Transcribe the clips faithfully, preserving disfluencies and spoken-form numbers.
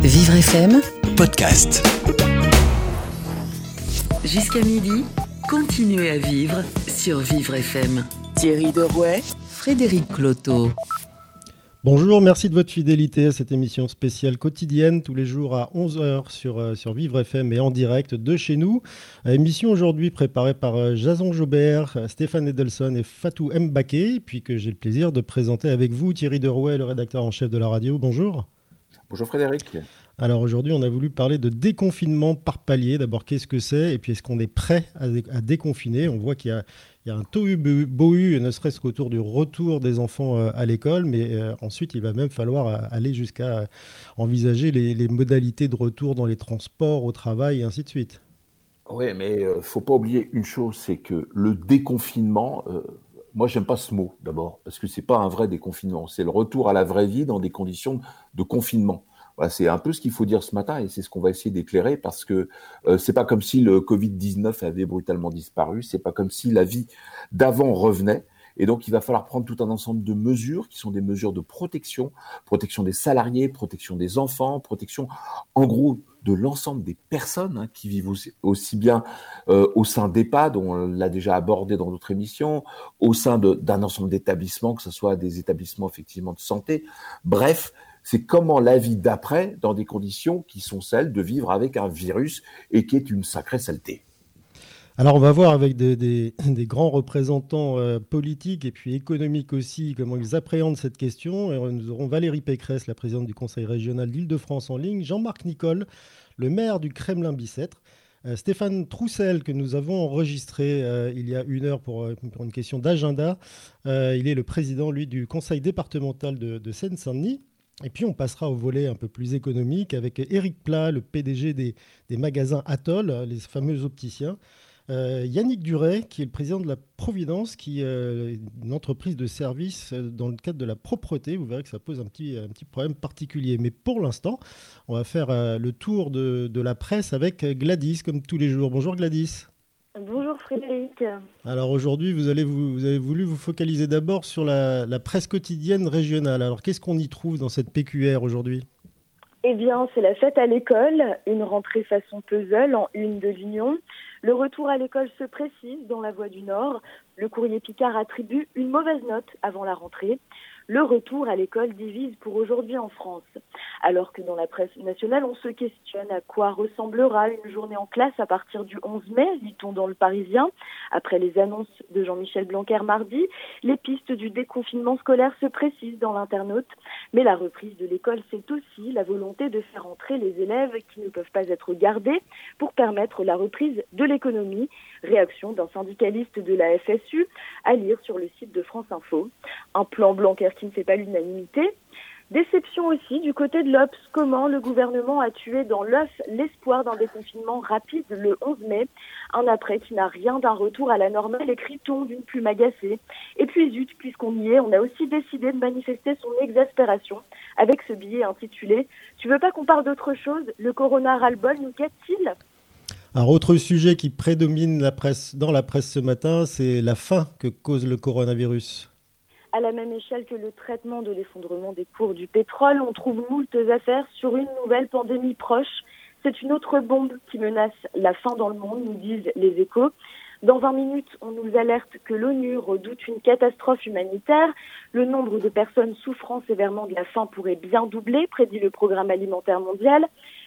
Vivre F M podcast. Jusqu'à midi, continuez à vivre sur Vivre F M. Thierry Derouet, Frédéric Cloteau. Bonjour, merci de votre fidélité à cette émission spéciale quotidienne, tous les jours à onze heures sur, sur Vivre F M et en direct de chez nous. Émission aujourd'hui préparée par Jason Jobert, Stéphane Edelson et Fatou Mbaké, puis que j'ai le plaisir de présenter avec vous Thierry Derouet, le rédacteur en chef de la radio. Bonjour. Bonjour Frédéric. Alors aujourd'hui, on a voulu parler de déconfinement par palier. D'abord, qu'est-ce que c'est? Et puis, est-ce qu'on est prêt à, dé- à déconfiner? On voit qu'il y a, il y a un tohu-bohu, ne serait-ce qu'autour du retour des enfants euh, à l'école. Mais euh, ensuite, il va même falloir euh, aller jusqu'à euh, envisager les, les modalités de retour dans les transports, au travail et ainsi de suite. Oui, mais il euh, ne faut pas oublier une chose, c'est que le déconfinement... Euh... Moi, j'aime pas ce mot, d'abord, parce que c'est pas un vrai déconfinement. C'est le retour à la vraie vie dans des conditions de confinement. Voilà, c'est un peu ce qu'il faut dire ce matin et c'est ce qu'on va essayer d'éclairer parce que euh, c'est pas comme si le covid dix-neuf avait brutalement disparu. C'est pas comme si la vie d'avant revenait. Et donc, il va falloir prendre tout un ensemble de mesures qui sont des mesures de protection, protection des salariés, protection des enfants, protection, en gros, de l'ensemble des personnes hein, qui vivent aussi, aussi bien euh, au sein d'EHPAD, on l'a déjà abordé dans d'autres émissions, au sein de, d'un ensemble d'établissements, que ce soit des établissements effectivement de santé. Bref, c'est comment la vie d'après, dans des conditions qui sont celles de vivre avec un virus et qui est une sacrée saleté. Alors, on va voir avec des, des, des grands représentants euh, politiques et puis économiques aussi comment ils appréhendent cette question. Et nous aurons Valérie Pécresse, la présidente du Conseil régional d'Île-de-France en ligne, Jean-Marc Nicolle, le maire du Kremlin-Bicêtre, euh, Stéphane Troussel, que nous avons enregistré euh, il y a une heure pour, pour une question d'agenda. Euh, il est le président, lui, du Conseil départemental de, de Seine-Saint-Denis. Et puis, on passera au volet un peu plus économique avec Éric Plat, le P D G des, des magasins Atoll, les fameux opticiens. Euh, Yannick Duret, qui est le président de la Providence, qui euh, est une entreprise de services dans le cadre de la propreté. Vous verrez que ça pose un petit, un petit problème particulier. Mais pour l'instant, on va faire euh, le tour de, de la presse avec Gladys, comme tous les jours. Bonjour Gladys. Bonjour Frédéric. Alors aujourd'hui, vous, allez vous, vous avez voulu vous focaliser d'abord sur la, la presse quotidienne régionale. Alors qu'est-ce qu'on y trouve dans cette P Q R aujourd'hui ? Eh bien, c'est la fête à l'école, une rentrée façon puzzle en une de l'Union. Le retour à l'école se précise dans la Voix du Nord. Le Courrier Picard attribue une mauvaise note avant la rentrée. Le retour à l'école divise pour aujourd'hui en France. Alors que dans la presse nationale, on se questionne à quoi ressemblera une journée en classe à partir du onze mai, lit-on dans Le Parisien. Après les annonces de Jean-Michel Blanquer mardi, les pistes du déconfinement scolaire se précisent dans L'Internaute. Mais la reprise de l'école, c'est aussi la volonté de faire entrer les élèves qui ne peuvent pas être gardés pour permettre la reprise de l'économie. Réaction d'un syndicaliste de la F S U à lire sur le site de France Info. Un plan Blanquer qui ne fait pas l'unanimité. Déception aussi du côté de l'Obs. Comment le gouvernement a tué dans l'œuf l'espoir d'un déconfinement rapide le onze mai. Un après qui n'a rien d'un retour à la normale, écrit-on d'une plume agacée. Et puis zut, puisqu'on y est, on a aussi décidé de manifester son exaspération avec ce billet intitulé « Tu veux pas qu'on parle d'autre chose? Le corona ras-le-bol nous guette-t-il » ? Un autre sujet qui prédomine la presse, dans la presse ce matin, c'est la faim que cause le coronavirus. À la même échelle que le traitement de l'effondrement des cours du pétrole, on trouve moult affaires sur une nouvelle pandémie proche. C'est une autre bombe qui menace la faim dans le monde, nous disent les Échos. Dans vingt minutes, on nous alerte que l'ONU redoute une catastrophe humanitaire. Le nombre de personnes souffrant sévèrement de la faim pourrait bien doubler, prédit le Programme alimentaire mondial.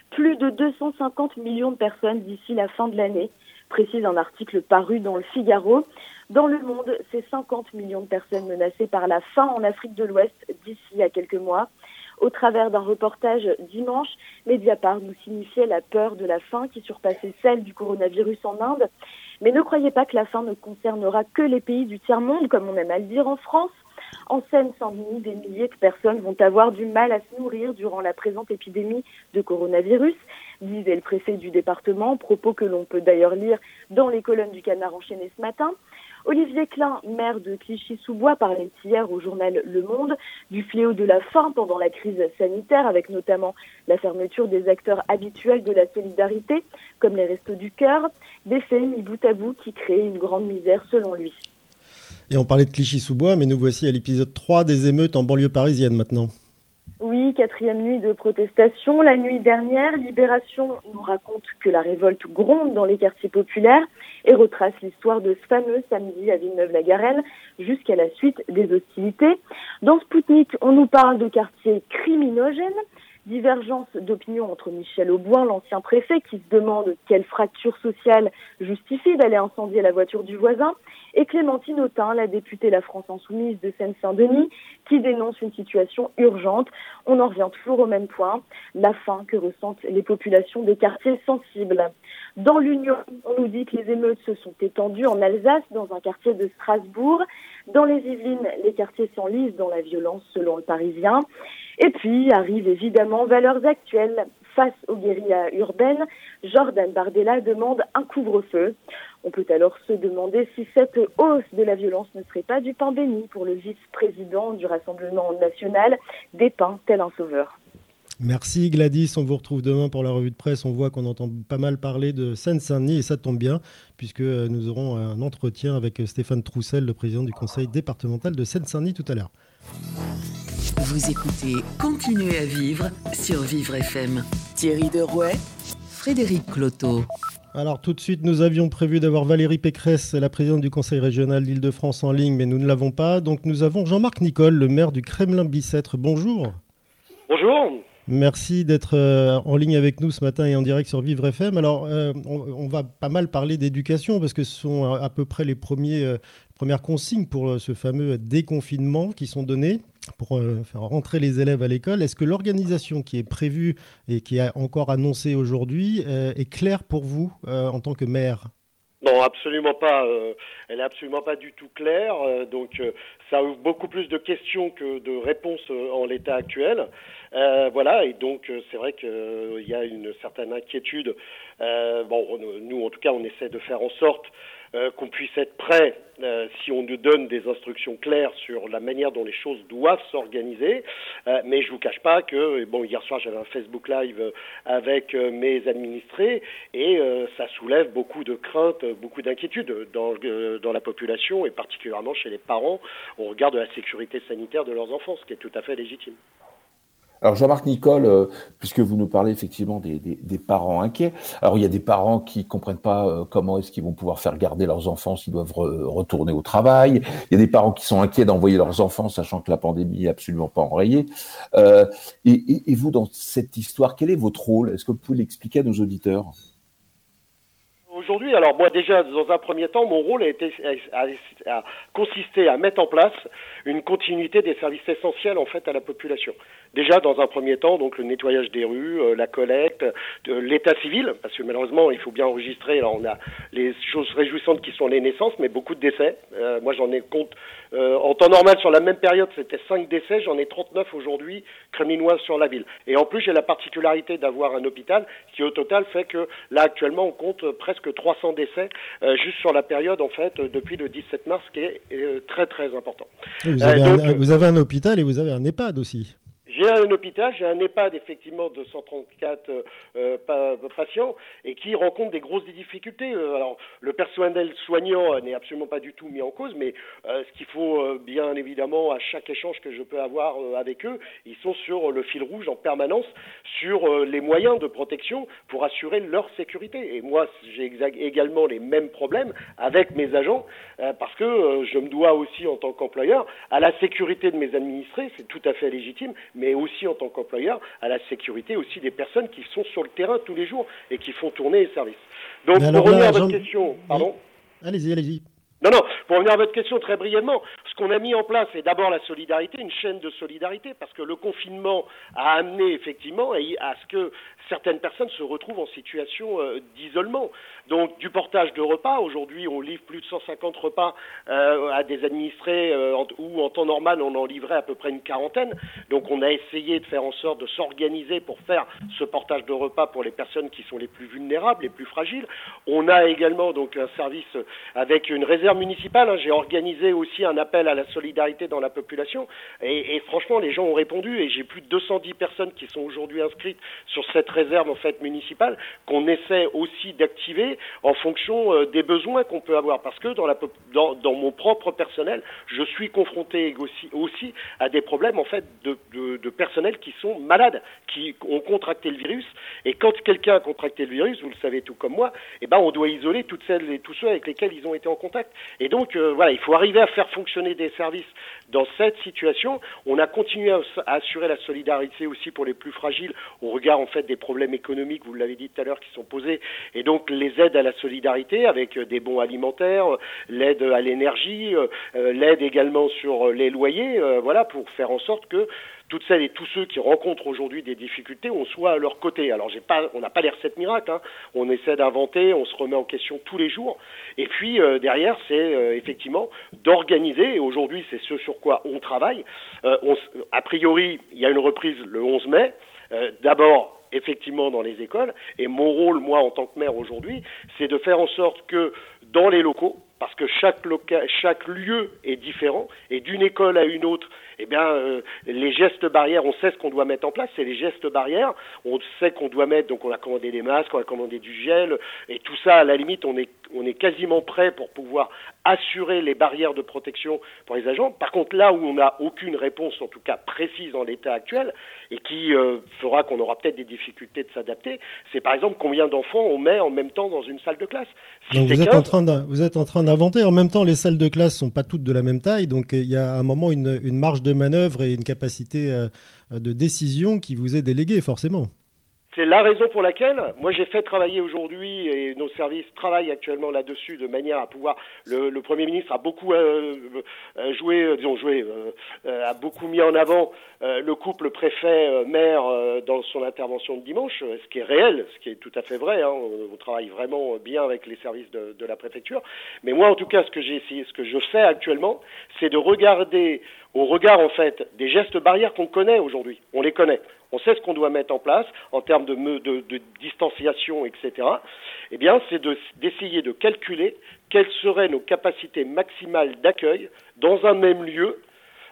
Plus de deux cent cinquante millions de personnes d'ici la fin de l'année, précise un article paru dans Le Figaro. Dans Le Monde, c'est cinquante millions de personnes menacées par la faim en Afrique de l'Ouest d'ici à quelques mois. Au travers d'un reportage dimanche, Mediapart nous signifiait la peur de la faim qui surpassait celle du coronavirus en Inde. Mais ne croyez pas que la faim ne concernera que les pays du tiers-monde, comme on aime à le dire en France. En Seine-Saint-Denis, des milliers de personnes vont avoir du mal à se nourrir durant la présente épidémie de coronavirus, disait le préfet du département, propos que l'on peut d'ailleurs lire dans les colonnes du Canard enchaîné ce matin. Olivier Klein, maire de Clichy-sous-Bois, parlait hier au journal Le Monde du fléau de la faim pendant la crise sanitaire, avec notamment la fermeture des acteurs habituels de la solidarité, comme les Restos du Cœur, des faits mis bout à bout qui créaient une grande misère selon lui. Et on parlait de Clichy-sous-Bois, mais nous voici à l'épisode trois des émeutes en banlieue parisienne maintenant. Oui, quatrième nuit de protestation. La nuit dernière, Libération nous raconte que la révolte gronde dans les quartiers populaires et retrace l'histoire de ce fameux samedi à Villeneuve-la-Garenne jusqu'à la suite des hostilités. Dans Spoutnik, on nous parle de quartiers criminogènes. Divergence d'opinion entre Michel Auboin, l'ancien préfet, qui se demande quelle fracture sociale justifie d'aller incendier la voiture du voisin, et Clémentine Autain, la députée La France Insoumise de Seine-Saint-Denis, qui dénonce une situation urgente. On en revient toujours au même point, la faim que ressentent les populations des quartiers sensibles. Dans l'Union, on nous dit que les émeutes se sont étendues en Alsace, dans un quartier de Strasbourg. Dans les Yvelines, les quartiers s'enlisent dans la violence, selon Le Parisien. Et puis arrive évidemment Valeurs actuelles. Face aux guérillas urbaines, Jordan Bardella demande un couvre-feu. On peut alors se demander si cette hausse de la violence ne serait pas du pain béni pour le vice-président du Rassemblement national, dépeint tel un sauveur. Merci Gladys, on vous retrouve demain pour la revue de presse. On voit qu'on entend pas mal parler de Seine-Saint-Denis et ça tombe bien puisque nous aurons un entretien avec Stéphane Troussel, le président du conseil départemental de Seine-Saint-Denis tout à l'heure. Vous écoutez Continuez à vivre sur Vivre F M. Thierry Derouet, Frédéric Cloteau. Alors tout de suite, nous avions prévu d'avoir Valérie Pécresse, la présidente du Conseil régional d'Île-de-France en ligne, mais nous ne l'avons pas. Donc nous avons Jean-Marc Nicolle, le maire du Kremlin-Bicêtre. Bonjour. Bonjour. Merci d'être en ligne avec nous ce matin et en direct sur Vivre F M. Alors, euh, on, on va pas mal parler d'éducation parce que ce sont à peu près les premiers, euh, premières consignes pour ce fameux déconfinement qui sont données pour euh, faire rentrer les élèves à l'école. Est-ce que l'organisation qui est prévue et qui est encore annoncée aujourd'hui euh, est claire pour vous euh, en tant que maire ? Non, absolument pas. Euh, elle est absolument pas du tout claire. Euh, donc, euh, ça ouvre beaucoup plus de questions que de réponses euh, en l'état actuel. Euh, voilà. Et donc, euh, c'est vrai qu'il euh, y a une certaine inquiétude. Euh, bon, nous, en tout cas, on essaie de faire en sorte euh, qu'on puisse être prêt euh, si on nous donne des instructions claires sur la manière dont les choses doivent s'organiser. Euh, mais je vous cache pas que, bon, hier soir, j'avais un Facebook Live avec euh, mes administrés et euh, ça soulève beaucoup de craintes, beaucoup d'inquiétudes dans, euh, dans la population et particulièrement chez les parents au regard de la sécurité sanitaire de leurs enfants, ce qui est tout à fait légitime. Alors Jean-Marc Nicolle, euh, puisque vous nous parlez effectivement des, des, des parents inquiets, alors il y a des parents qui ne comprennent pas euh, comment est-ce qu'ils vont pouvoir faire garder leurs enfants s'ils doivent re- retourner au travail, il y a des parents qui sont inquiets d'envoyer leurs enfants sachant que la pandémie n'est absolument pas enrayée. Euh, et, et, et vous, dans cette histoire, quel est votre rôle ? Est-ce que vous pouvez l'expliquer à nos auditeurs ? Aujourd'hui, alors moi déjà, dans un premier temps, mon rôle a, été, a, a consisté à mettre en place une continuité des services essentiels en fait à la population. Déjà, dans un premier temps, donc le nettoyage des rues, euh, la collecte, euh, l'état civil, parce que malheureusement, il faut bien enregistrer, là, on a les choses réjouissantes qui sont les naissances, mais beaucoup de décès. Euh, moi, j'en ai compte, euh, en temps normal, sur la même période, c'était cinq décès, j'en ai trente-neuf aujourd'hui, créminois sur la ville. Et en plus, j'ai la particularité d'avoir un hôpital, qui au total fait que, là, actuellement, on compte presque trois cents décès, euh, juste sur la période, en fait, euh, depuis le dix-sept mars, qui est euh, très, très important. Vous avez, euh, donc, un, vous avez un hôpital et vous avez un EHPAD aussi. J'ai un hôpital, j'ai un EHPAD effectivement de cent trente-quatre euh, pa- patients et qui rencontre des grosses difficultés. Alors le personnel soignant euh, n'est absolument pas du tout mis en cause, mais euh, ce qu'il faut euh, bien évidemment à chaque échange que je peux avoir euh, avec eux, ils sont sur euh, le fil rouge en permanence sur euh, les moyens de protection pour assurer leur sécurité. Et moi, j'ai exa- également les mêmes problèmes avec mes agents euh, parce que euh, je me dois aussi en tant qu'employeur à la sécurité de mes administrés, c'est tout à fait légitime, mais aussi en tant qu'employeur, à la sécurité aussi des personnes qui sont sur le terrain tous les jours et qui font tourner les services. Donc, pour revenir à votre question... Pardon ? Allez-y, allez-y. Non, non, pour revenir à votre question très brièvement, ce qu'on a mis en place, c'est d'abord la solidarité, une chaîne de solidarité, parce que le confinement a amené effectivement à ce que certaines personnes se retrouvent en situation euh, d'isolement. Donc du portage de repas, aujourd'hui on livre plus de cent cinquante repas euh, à des administrés, euh, en, où en temps normal on en livrait à peu près une quarantaine. Donc on a essayé de faire en sorte de s'organiser pour faire ce portage de repas pour les personnes qui sont les plus vulnérables, les plus fragiles. On a également donc un service avec une réserve réserve municipale, hein, j'ai organisé aussi un appel à la solidarité dans la population et, et franchement les gens ont répondu et j'ai plus de deux cent dix personnes qui sont aujourd'hui inscrites sur cette réserve en fait municipale qu'on essaie aussi d'activer en fonction euh, des besoins qu'on peut avoir parce que dans, la, dans, dans mon propre personnel je suis confronté aussi, aussi à des problèmes en fait de, de, de personnel qui sont malades, qui ont contracté le virus et quand quelqu'un a contracté le virus, vous le savez tout comme moi, eh ben on doit isoler toutes celles et tous ceux avec lesquels ils ont été en contact. Et donc, euh, voilà, il faut arriver à faire fonctionner des services dans cette situation. On a continué à, à assurer la solidarité aussi pour les plus fragiles au regard, en fait, des problèmes économiques, vous l'avez dit tout à l'heure, qui sont posés. Et donc, les aides à la solidarité avec des bons alimentaires, l'aide à l'énergie, euh, l'aide également sur les loyers, euh, voilà, pour faire en sorte que toutes celles et tous ceux qui rencontrent aujourd'hui des difficultés, on soit à leur côté. Alors, j'ai pas, on n'a pas les recettes miracles, hein. On essaie d'inventer, on se remet en question tous les jours. Et puis, euh, derrière, c'est euh, effectivement d'organiser. Et aujourd'hui, c'est ce sur quoi on travaille. Euh, on, a priori, il y a une reprise le onze mai. Euh, d'abord, effectivement, dans les écoles. Et mon rôle, moi, en tant que maire aujourd'hui, c'est de faire en sorte que dans les locaux, parce que chaque, loca- chaque lieu est différent, et d'une école à une autre, eh bien, euh, les gestes barrières, on sait ce qu'on doit mettre en place, c'est les gestes barrières, on sait qu'on doit mettre, donc on a commandé des masques, on a commandé du gel, et tout ça, à la limite, on est, on est quasiment prêt pour pouvoir assurer les barrières de protection pour les agents. Par contre, là où on n'a aucune réponse, en tout cas précise dans l'état actuel, et qui euh, fera qu'on aura peut-être des difficultés de s'adapter, c'est par exemple combien d'enfants on met en même temps dans une salle de classe. Si donc vous êtes, en train de, vous êtes en train d'inventer. En même temps, les salles de classe sont pas toutes de la même taille, donc il y a à un moment une, une marge de manœuvre et une capacité euh, de décision qui vous est déléguée, forcément. C'est la raison pour laquelle, moi j'ai fait travailler aujourd'hui, et nos services travaillent actuellement là-dessus de manière à pouvoir, le, le Premier ministre a beaucoup euh, joué, disons joué, euh, euh, a beaucoup mis en avant euh, le couple préfet-maire euh, dans son intervention de dimanche, ce qui est réel, ce qui est tout à fait vrai, hein, on, on travaille vraiment bien avec les services de, de la préfecture, mais moi en tout cas ce que j'ai essayé, ce que je fais actuellement, c'est de regarder au regard en fait des gestes barrières qu'on connaît aujourd'hui, on les connaît. On sait ce qu'on doit mettre en place en termes de, de, de distanciation, et cetera. Eh bien, c'est de, d'essayer de calculer quelles seraient nos capacités maximales d'accueil dans un même lieu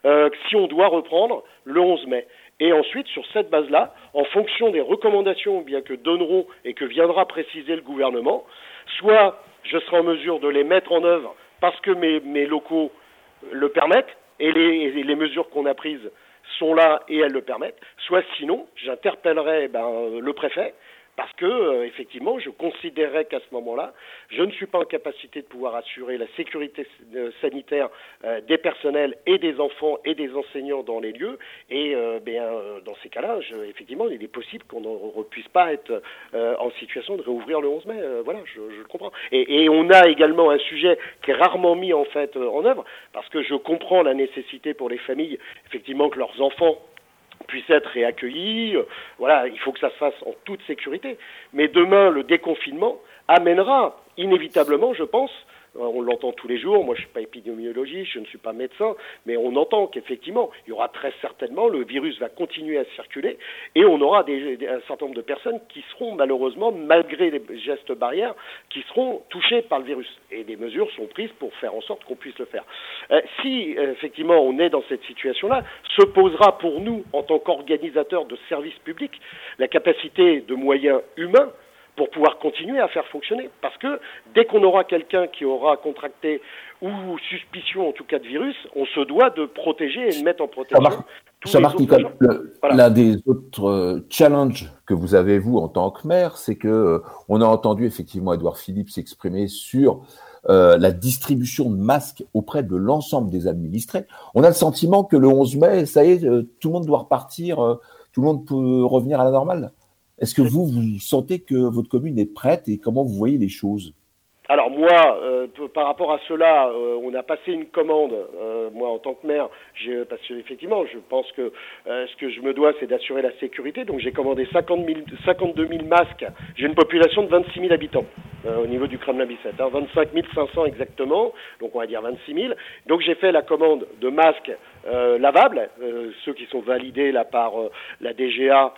euh, si on doit reprendre le onze mai. Et ensuite, sur cette base-là, en fonction des recommandations bien que donneront et que viendra préciser le gouvernement, soit je serai en mesure de les mettre en œuvre parce que mes, mes locaux le permettent et les, et les mesures qu'on a prises sont là et elles le permettent, soit sinon, j'interpellerai ben, le préfet, parce que, euh, effectivement, je considérerais qu'à ce moment-là, je ne suis pas en capacité de pouvoir assurer la sécurité euh, sanitaire euh, des personnels et des enfants et des enseignants dans les lieux, et euh, ben, euh, dans ces cas-là, je, effectivement, il est possible qu'on ne puisse pas être euh, en situation de réouvrir le onze mai, euh, voilà, je, je le comprends. Et, et on a également un sujet qui est rarement mis, en fait, euh, en œuvre, parce que je comprends la nécessité pour les familles, effectivement, que leurs enfants puissent être réaccueillis, voilà, il faut que ça se fasse en toute sécurité. Mais demain, le déconfinement amènera inévitablement, je pense, on l'entend tous les jours, moi je ne suis pas épidémiologiste, je ne suis pas médecin, mais on entend qu'effectivement, il y aura très certainement, le virus va continuer à circuler et on aura des, un certain nombre de personnes qui seront malheureusement, malgré les gestes barrières, qui seront touchées par le virus. Et des mesures sont prises pour faire en sorte qu'on puisse le faire. Euh, si effectivement on est dans cette situation-là, se posera pour nous, en tant qu'organisateurs de services publics, la capacité de moyens humains pour pouvoir continuer à faire fonctionner. Parce que dès qu'on aura quelqu'un qui aura contracté ou suspicion en tout cas de virus, on se doit de protéger et de mettre en protection Jean-Marc, tous Jean-Marc les autres Nicolle, le, voilà. L'un des autres challenges que vous avez, vous, en tant que maire, c'est que euh, on a entendu effectivement Édouard Philippe s'exprimer sur euh, la distribution de masques auprès de l'ensemble des administrés. On a le sentiment que le onze mai, ça y est, euh, tout le monde doit repartir, euh, tout le monde peut revenir à la normale. Est-ce que vous, vous sentez que votre commune est prête et comment vous voyez les choses ? Alors moi, euh, p- par rapport à cela, euh, on a passé une commande, euh, moi en tant que maire, j'ai, parce que effectivement, je pense que euh, ce que je me dois, c'est d'assurer la sécurité, donc j'ai commandé cinquante mille, cinquante-deux mille masques, j'ai une population de vingt-six mille habitants euh, au niveau du Kremlin-Bicêtre, hein, vingt-cinq mille cinq cents exactement, donc on va dire vingt-six mille, donc j'ai fait la commande de masques euh, lavables, euh, ceux qui sont validés là par euh, la D G A,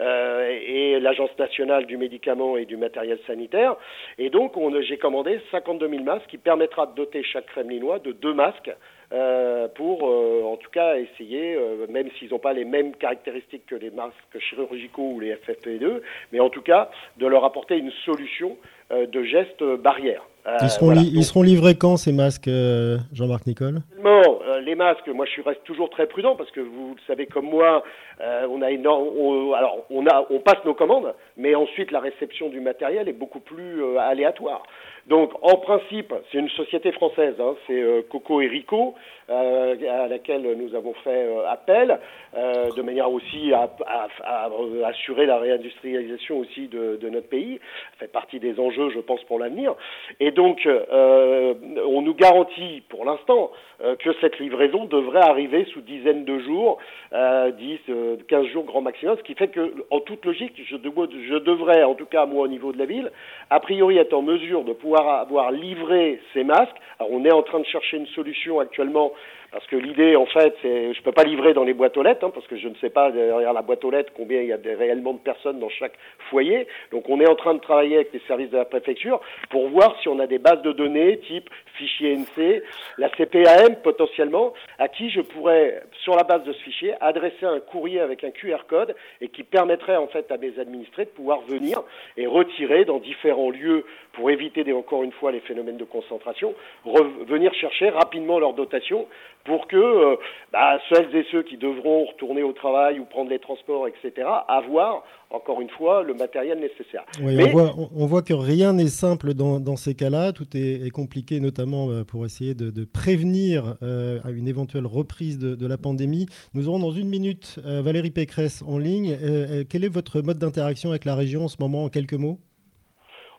euh, et l'Agence nationale du médicament et du matériel sanitaire. Et donc, on, j'ai commandé cinquante-deux mille masques qui permettra de doter chaque Kremlinois de deux masques euh, pour, euh, en tout cas, essayer, euh, même s'ils n'ont pas les mêmes caractéristiques que les masques chirurgicaux ou les F F P deux, mais en tout cas, de leur apporter une solution euh, de gestes barrières. Euh, ils, seront voilà. li- ils seront livrés quand, ces masques, euh, Jean-Marc Nicolle ? Non, euh, les masques, moi je reste toujours très prudent parce que vous le savez comme moi, euh, on a énorme, on, alors on a, on passe nos commandes, mais ensuite la réception du matériel est beaucoup plus euh, aléatoire. Donc en principe, c'est une société française, hein, c'est euh, Coco et Rico euh, à laquelle nous avons fait euh, appel, euh, de manière aussi à, à, à assurer la réindustrialisation aussi de, de notre pays. Ça fait partie des enjeux, je pense, pour l'avenir. Et donc, euh, on nous garantit pour l'instant euh, que cette livraison devrait arriver sous dizaines de jours, euh, dix, euh, quinze jours grand maximum, ce qui fait que, en toute logique, je, de, je devrais, en tout cas moi au niveau de la ville, a priori être en mesure de pouvoir avoir livré ces masques. Alors, on est en train de chercher une solution actuellement. Parce que l'idée, en fait, c'est, je peux pas livrer dans les boîtes aux lettres, hein, parce que je ne sais pas derrière la boîte aux lettres combien il y a de, réellement de personnes dans chaque foyer. Donc, on est en train de travailler avec les services de la préfecture pour voir si on a des bases de données type fichier N C, la C P A M potentiellement, à qui je pourrais, sur la base de ce fichier, adresser un courrier avec un Q R code et qui permettrait, en fait, à mes administrés de pouvoir venir et retirer dans différents lieux pour éviter, des, encore une fois, les phénomènes de concentration, re- venir chercher rapidement leur dotation pour que euh, bah, celles et ceux qui devront retourner au travail ou prendre les transports, et cetera, avoir, encore une fois, le matériel nécessaire. Oui, mais... on, voit, on voit que rien n'est simple dans, dans ces cas-là. Tout est, est compliqué, notamment pour essayer de, de prévenir euh, une éventuelle reprise de, de la pandémie. Nous aurons dans une minute euh, Valérie Pécresse en ligne. Euh, quel est votre mode d'interaction avec la région en ce moment, en quelques mots ?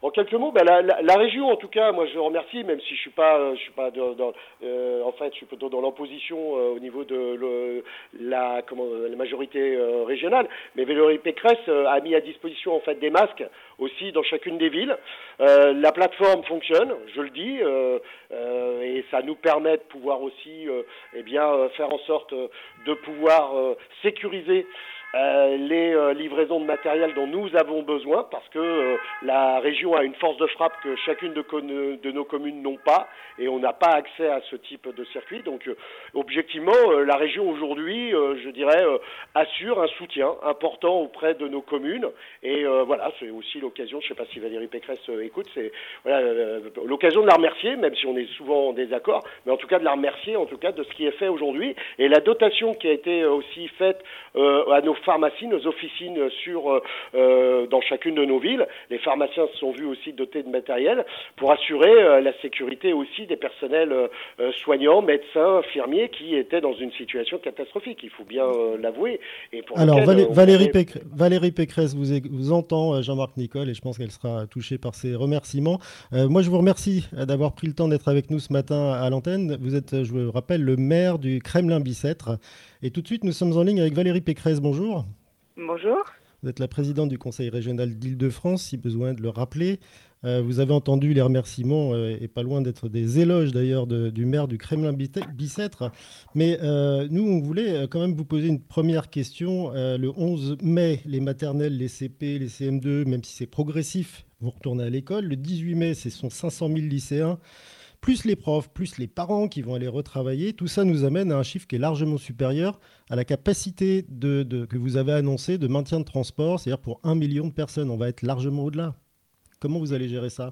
En quelques mots, ben la, la, la région, en tout cas, moi je remercie, même si je suis pas, euh, je suis pas dans, dans euh, en fait, je suis plutôt dans l'opposition euh, au niveau de le, la, comment, la majorité euh, régionale. Mais Valérie Pécresse euh, a mis à disposition en fait des masques aussi dans chacune des villes. Euh, la plateforme fonctionne, je le dis, euh, euh, et ça nous permet de pouvoir aussi, euh, eh bien, euh, faire en sorte euh, de pouvoir euh, sécuriser. Euh, les euh, livraisons de matériel dont nous avons besoin, parce que euh, la région a une force de frappe que chacune de, con- de nos communes n'ont pas, et on n'a pas accès à ce type de circuit. Donc, euh, objectivement, euh, la région aujourd'hui, euh, je dirais, euh, assure un soutien important auprès de nos communes. Et euh, voilà, c'est aussi l'occasion, je ne sais pas si Valérie Pécresse euh, écoute, c'est voilà, euh, l'occasion de la remercier, même si on est souvent en désaccord, mais en tout cas de la remercier, en tout cas de ce qui est fait aujourd'hui. Et la dotation qui a été euh, aussi faite euh, à nos pharmacies, nos officines sur, euh, dans chacune de nos villes. Les pharmaciens se sont vus aussi dotés de matériel pour assurer euh, la sécurité aussi des personnels euh, soignants, médecins, infirmiers qui étaient dans une situation catastrophique. Il faut bien euh, l'avouer. Et pour Alors, Valé- Valérie, avait... Péc- Valérie Pécresse vous, est, vous entend, Jean-Marc Nicolle, et je pense qu'elle sera touchée par ses remerciements. Euh, moi, je vous remercie d'avoir pris le temps d'être avec nous ce matin à l'antenne. Vous êtes, je vous rappelle, le maire du Kremlin-Bicêtre. Et tout de suite, nous sommes en ligne avec Valérie Pécresse. Bonjour. Bonjour. Vous êtes la présidente du Conseil régional d'Île-de-France, si besoin de le rappeler. Euh, vous avez entendu les remerciements, euh, et pas loin d'être des éloges d'ailleurs de, du maire du Kremlin-Bicêtre. Mais euh, nous, on voulait euh, quand même vous poser une première question. Euh, le onze mai, les maternelles, les C P, les C M deux, même si c'est progressif, vont retourner à l'école. Le dix-huit mai, ce sont cinq cent mille lycéens, plus les profs, plus les parents qui vont aller retravailler. Tout ça nous amène à un chiffre qui est largement supérieur à la capacité de, de, que vous avez annoncée de maintien de transport, c'est-à-dire pour un million de personnes. On va être largement au-delà. Comment vous allez gérer ça ?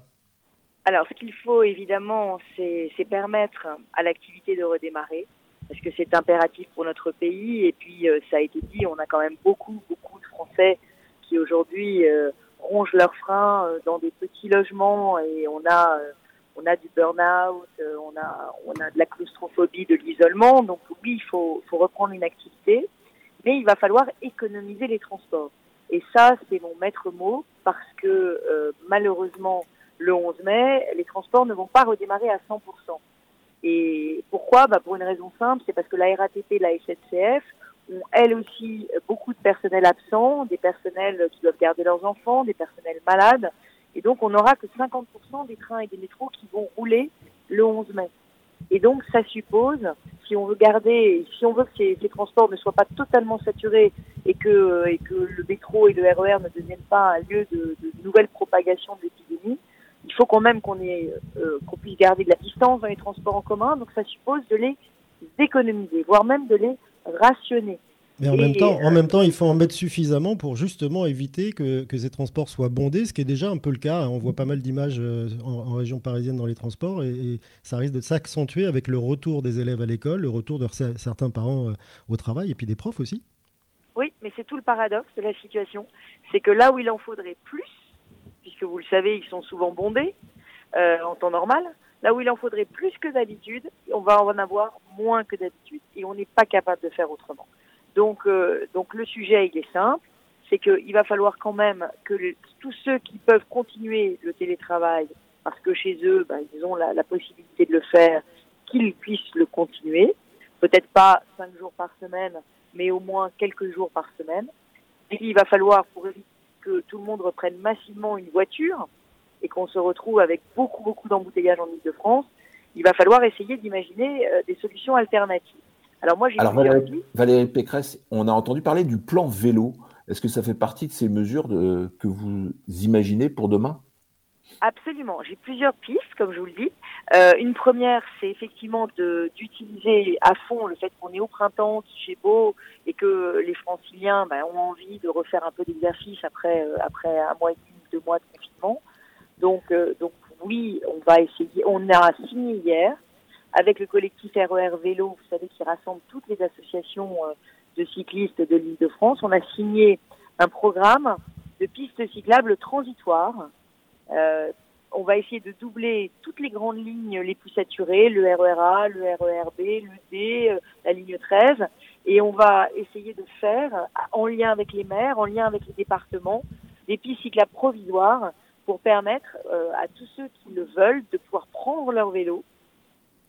Alors, ce qu'il faut, évidemment, c'est, c'est permettre à l'activité de redémarrer, parce que c'est impératif pour notre pays. Et puis, euh, ça a été dit, on a quand même beaucoup, beaucoup de Français qui, aujourd'hui, euh, rongent leurs freins euh, dans des petits logements. Et on a... Euh, On a du burn-out, on a, on a de la claustrophobie, de l'isolement. Donc oui, il faut, faut reprendre une activité, mais il va falloir économiser les transports. Et ça, c'est mon maître mot, parce que euh, malheureusement, le onze mai, les transports ne vont pas redémarrer à cent pour cent. Et pourquoi ? Bah, pour une raison simple, c'est parce que la R A T P, la S N C F ont, elles aussi, beaucoup de personnel absent, des personnels qui doivent garder leurs enfants, des personnels malades. Et donc, on n'aura que cinquante pour cent des trains et des métros qui vont rouler le onze mai. Et donc, ça suppose, si si on veut garder, si on veut que ces, ces transports ne soient pas totalement saturés et que, et que le métro et le R E R ne deviennent pas un lieu de, de nouvelle propagation de l'épidémie, il faut quand même qu'on ait, euh, qu'on puisse garder de la distance dans les transports en commun. Donc ça suppose de les économiser, voire même de les rationner. Mais en, et, même temps, euh, en même temps, il faut en mettre suffisamment pour justement éviter que, que ces transports soient bondés, ce qui est déjà un peu le cas. On voit pas mal d'images en, en région parisienne dans les transports et, et ça risque de s'accentuer avec le retour des élèves à l'école, le retour de certains parents au travail et puis des profs aussi. Oui, mais c'est tout le paradoxe de la situation. C'est que là où il en faudrait plus, puisque vous le savez, ils sont souvent bondés euh, en temps normal, là où il en faudrait plus que d'habitude, on va en avoir moins que d'habitude et on n'est pas capable de faire autrement. Donc, euh, donc le sujet, il est simple, c'est qu'il va falloir quand même que le, tous ceux qui peuvent continuer le télétravail, parce que chez eux, ben, ils ont la, la possibilité de le faire, qu'ils puissent le continuer, peut-être pas cinq jours par semaine, mais au moins quelques jours par semaine. Et il va falloir, pour éviter que tout le monde reprenne massivement une voiture et qu'on se retrouve avec beaucoup, beaucoup d'embouteillages en Ile-de-France, il va falloir essayer d'imaginer euh, des solutions alternatives. Alors, moi, j'ai Alors Valérie, Valérie Pécresse, on a entendu parler du plan vélo. Est-ce que ça fait partie de ces mesures de, que vous imaginez pour demain ? Absolument. J'ai plusieurs pistes, comme je vous le dis. Euh, une première, c'est effectivement de, d'utiliser à fond le fait qu'on est au printemps, qu'il fait beau et que les franciliens ben, ont envie de refaire un peu d'exercice après, euh, après un mois et demi, deux mois de confinement. Donc, euh, donc oui, on va essayer. On a signé hier avec le collectif R E R Vélo, vous savez, qui rassemble toutes les associations de cyclistes de l'Île-de-France. On a signé un programme de pistes cyclables transitoires. Euh, on va essayer de doubler toutes les grandes lignes les plus saturées, le R E R A, le R E R B, le D, la ligne treize. Et on va essayer de faire, en lien avec les maires, en lien avec les départements, des pistes cyclables provisoires pour permettre euh, à tous ceux qui le veulent de pouvoir prendre leur vélo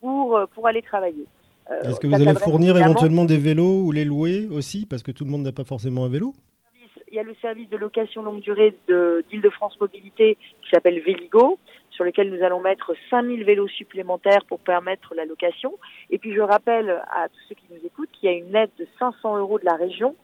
Pour, pour aller travailler. Euh, Est-ce que vous allez fournir éventuellement des vélos ou les louer aussi ? Parce que tout le monde n'a pas forcément un vélo. Il y a le service de location longue durée de, d'Île-de-France Mobilité qui s'appelle Véligo, sur lequel nous allons mettre cinq mille vélos supplémentaires pour permettre la location. Et puis je rappelle à tous ceux qui nous écoutent qu'il y a une aide de cinq cents euros de la région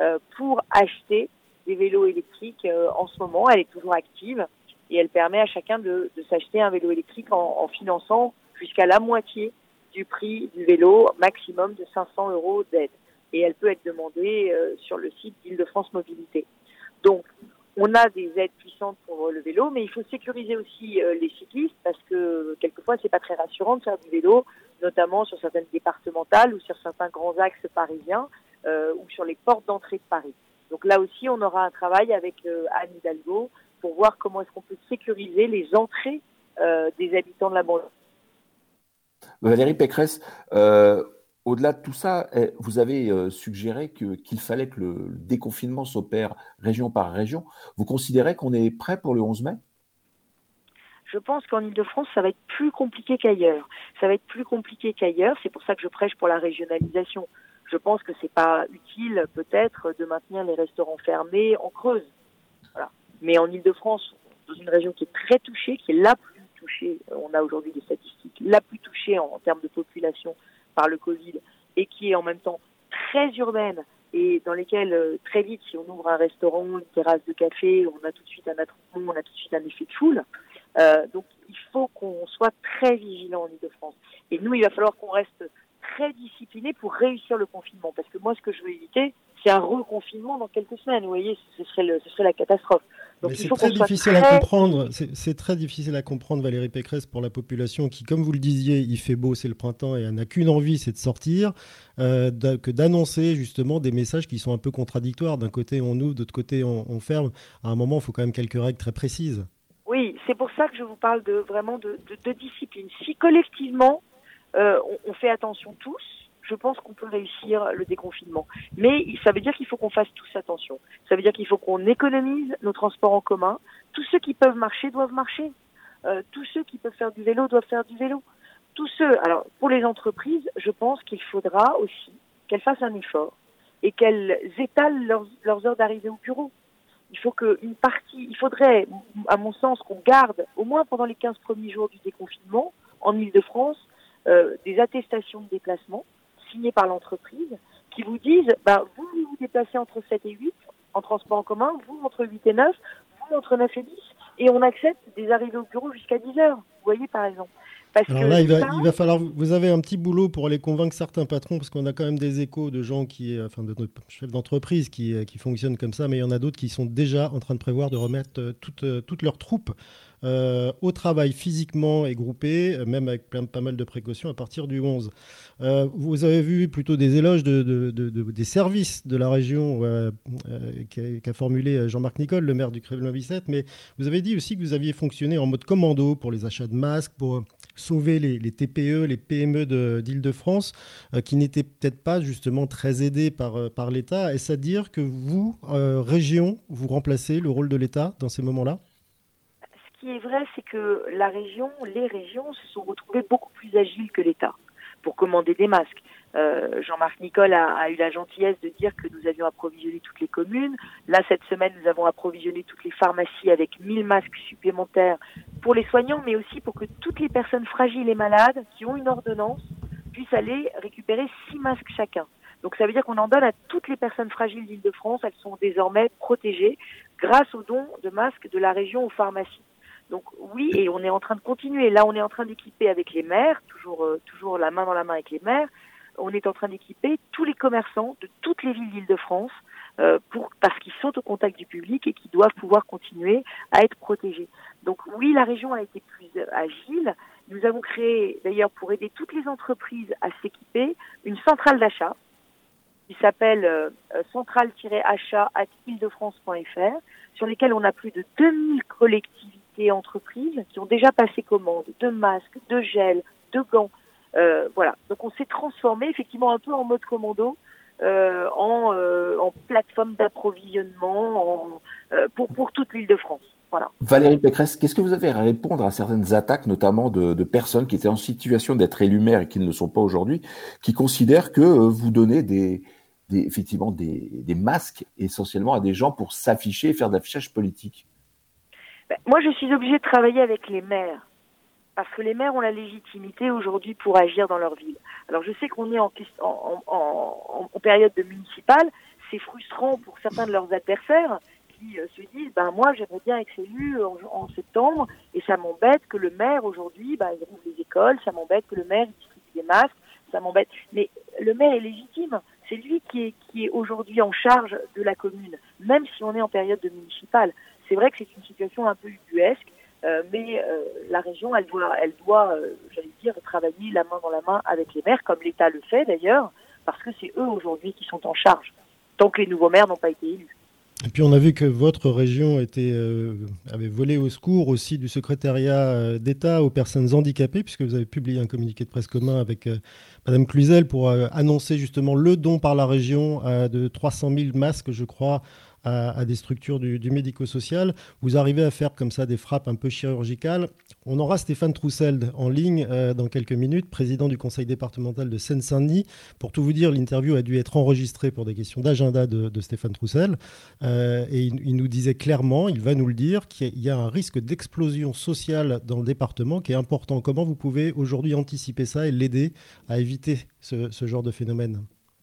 euh, pour acheter des vélos électriques euh, en ce moment. Elle est toujours active et elle permet à chacun de, de s'acheter un vélo électrique en, en finançant jusqu'à la moitié du prix du vélo, maximum de cinq cents euros d'aide. Et elle peut être demandée euh, sur le site d'Île-de-France Mobilité. Donc, on a des aides puissantes pour le vélo, mais il faut sécuriser aussi euh, les cyclistes parce que, quelquefois, c'est pas très rassurant de faire du vélo, notamment sur certaines départementales ou sur certains grands axes parisiens euh, ou sur les portes d'entrée de Paris. Donc là aussi, on aura un travail avec euh, Anne Hidalgo pour voir comment est-ce qu'on peut sécuriser les entrées euh, des habitants de la banlieue. Valérie Pécresse, euh, au-delà de tout ça, vous avez suggéré que, qu'il fallait que le déconfinement s'opère région par région. Vous considérez qu'on est prêt pour le onze mai ? Je pense qu'en Ile-de-France, ça va être plus compliqué qu'ailleurs. Ça va être plus compliqué qu'ailleurs. C'est pour ça que je prêche pour la régionalisation. Je pense que c'est pas utile, peut-être, de maintenir les restaurants fermés en Creuse. Voilà. Mais en Ile-de-France, dans une région qui est très touchée, qui est la plus touchée, on a aujourd'hui des statistiques, la plus touchée en, en termes de population par le Covid et qui est en même temps très urbaine et dans lesquelles euh, très vite, si on ouvre un restaurant, une terrasse de café, on a tout de suite un attroupement, on a tout de suite un effet de foule. Euh, donc, il faut qu'on soit très vigilant en Ile-de-France. Et nous, il va falloir qu'on reste très discipliné pour réussir le confinement. Parce que moi, ce que je veux éviter, c'est un reconfinement dans quelques semaines. Vous voyez, ce serait, le, ce serait la catastrophe. Donc, c'est très difficile très... à comprendre. C'est, c'est très difficile à comprendre, Valérie Pécresse, pour la population qui, comme vous le disiez, il fait beau, c'est le printemps, et elle n'a qu'une envie, c'est de sortir, euh, que d'annoncer justement des messages qui sont un peu contradictoires. D'un côté, on ouvre, d'autre côté, on, on ferme. À un moment, il faut quand même quelques règles très précises. Oui, c'est pour ça que je vous parle de, vraiment de, de, de discipline. Si collectivement, euh, on, on fait attention tous, je pense qu'on peut réussir le déconfinement. Mais ça veut dire qu'il faut qu'on fasse tous attention. Ça veut dire qu'il faut qu'on économise nos transports en commun. Tous ceux qui peuvent marcher doivent marcher. Euh, tous ceux qui peuvent faire du vélo doivent faire du vélo. Tous ceux... Alors, pour les entreprises, je pense qu'il faudra aussi qu'elles fassent un effort et qu'elles étalent leurs, leurs heures d'arrivée au bureau. Il faut qu'une partie... Il faudrait, à mon sens, qu'on garde, au moins pendant les quinze premiers jours du déconfinement, en Ile-de-France, euh, des attestations de déplacement signés par l'entreprise qui vous disent bah, vous vous déplacez entre sept et huit en transport en commun, vous entre huit et neuf, vous entre neuf et dix, et on accepte des arrivées au bureau jusqu'à dix heures, vous voyez par exemple. Parce Alors que là, il va, ça... il va falloir, vous avez un petit boulot pour aller convaincre certains patrons, parce qu'on a quand même des échos de gens qui, enfin de notre chef d'entreprise qui, qui fonctionnent comme ça, mais il y en a d'autres qui sont déjà en train de prévoir de remettre toutes, toutes leurs troupes euh, au travail physiquement et groupées, même avec plein, pas mal de précautions à partir du onze. Euh, vous avez vu plutôt des éloges de, de, de, de, des services de la région euh, euh, qu'a, qu'a formulé Jean-Marc Nicolle, le maire du Kremlin-Bicêtre, mais vous avez dit aussi que vous aviez fonctionné en mode commando pour les achats de masques, pour... sauver les, les T P E, les P M E de, d'Île-de-France, euh, qui n'étaient peut-être pas justement très aidés par, euh, par l'État. Est-ce à dire que vous, euh, région, vous remplacez le rôle de l'État dans ces moments-là ? Ce qui est vrai, c'est que la région, les régions se sont retrouvées beaucoup plus agiles que l'État pour commander des masques. Euh, Jean-Marc Nicolle a, a eu la gentillesse de dire que nous avions approvisionné toutes les communes. Là, cette semaine, nous avons approvisionné toutes les pharmacies avec mille masques supplémentaires pour les soignants, mais aussi pour que toutes les personnes fragiles et malades qui ont une ordonnance puissent aller récupérer six masques chacun. Donc ça veut dire qu'on en donne à toutes les personnes fragiles d'Île-de-France. Elles sont désormais protégées grâce aux dons de masques de la région aux pharmacies. Donc oui, et on est en train de continuer. Là, on est en train d'équiper avec les maires, toujours, euh, toujours la main dans la main avec les maires. On est en train d'équiper tous les commerçants de toutes les villes d'Île-de-France euh, pour, parce qu'ils sont au contact du public et qu'ils doivent pouvoir continuer à être protégés. Donc oui, la région a été plus agile. Nous avons créé, d'ailleurs, pour aider toutes les entreprises à s'équiper, une centrale d'achat qui s'appelle euh, centrale achat arobase île de france point f r, sur lesquelles on a plus de deux mille collectivités et entreprises qui ont déjà passé commande de masques, de gel, de gants. Euh, voilà, donc on s'est transformé effectivement un peu en mode commando, euh, en, euh, en plateforme d'approvisionnement en, euh, pour, pour toute l'Île-de-France. Voilà. Valérie Pécresse, qu'est-ce que vous avez à répondre à certaines attaques, notamment de, de personnes qui étaient en situation d'être élus maires et qui ne le sont pas aujourd'hui, qui considèrent que euh, vous donnez des, des, effectivement des, des masques essentiellement à des gens pour s'afficher et faire d'affichage politique? Ben, moi, je suis obligée de travailler avec les maires. Parce que les maires ont la légitimité aujourd'hui pour agir dans leur ville. Alors je sais qu'on est en, en, en, en période de municipale, c'est frustrant pour certains de leurs adversaires qui euh, se disent ben, « moi j'aimerais bien être élu en, en septembre et ça m'embête que le maire aujourd'hui, ben, il rouvre les écoles, ça m'embête que le maire il distribue des masques, ça m'embête ». Mais le maire est légitime, c'est lui qui est, qui est aujourd'hui en charge de la commune, même si on est en période de municipale. C'est vrai que c'est une situation un peu ubuesque. Euh, mais euh, la région, elle doit, elle doit, euh, j'allais dire, travailler la main dans la main avec les maires, comme l'État le fait d'ailleurs, parce que c'est eux aujourd'hui qui sont en charge, tant que les nouveaux maires n'ont pas été élus. Et puis on a vu que votre région était, euh, avait volé au secours aussi du secrétariat d'État aux personnes handicapées, puisque vous avez publié un communiqué de presse commun avec euh, Madame Cluzel pour euh, annoncer justement le don par la région euh, de trois cent mille masques, je crois, À, à des structures du, du médico-social. Vous arrivez à faire comme ça des frappes un peu chirurgicales. On aura Stéphane Troussel en ligne euh, dans quelques minutes, président du conseil départemental de Seine-Saint-Denis. Pour tout vous dire, l'interview a dû être enregistrée pour des questions d'agenda de, de Stéphane Troussel. Euh, et il, il nous disait clairement, il va nous le dire, qu'il y a un risque d'explosion sociale dans le département qui est important. Comment vous pouvez aujourd'hui anticiper ça et l'aider à éviter ce, ce genre de phénomène ?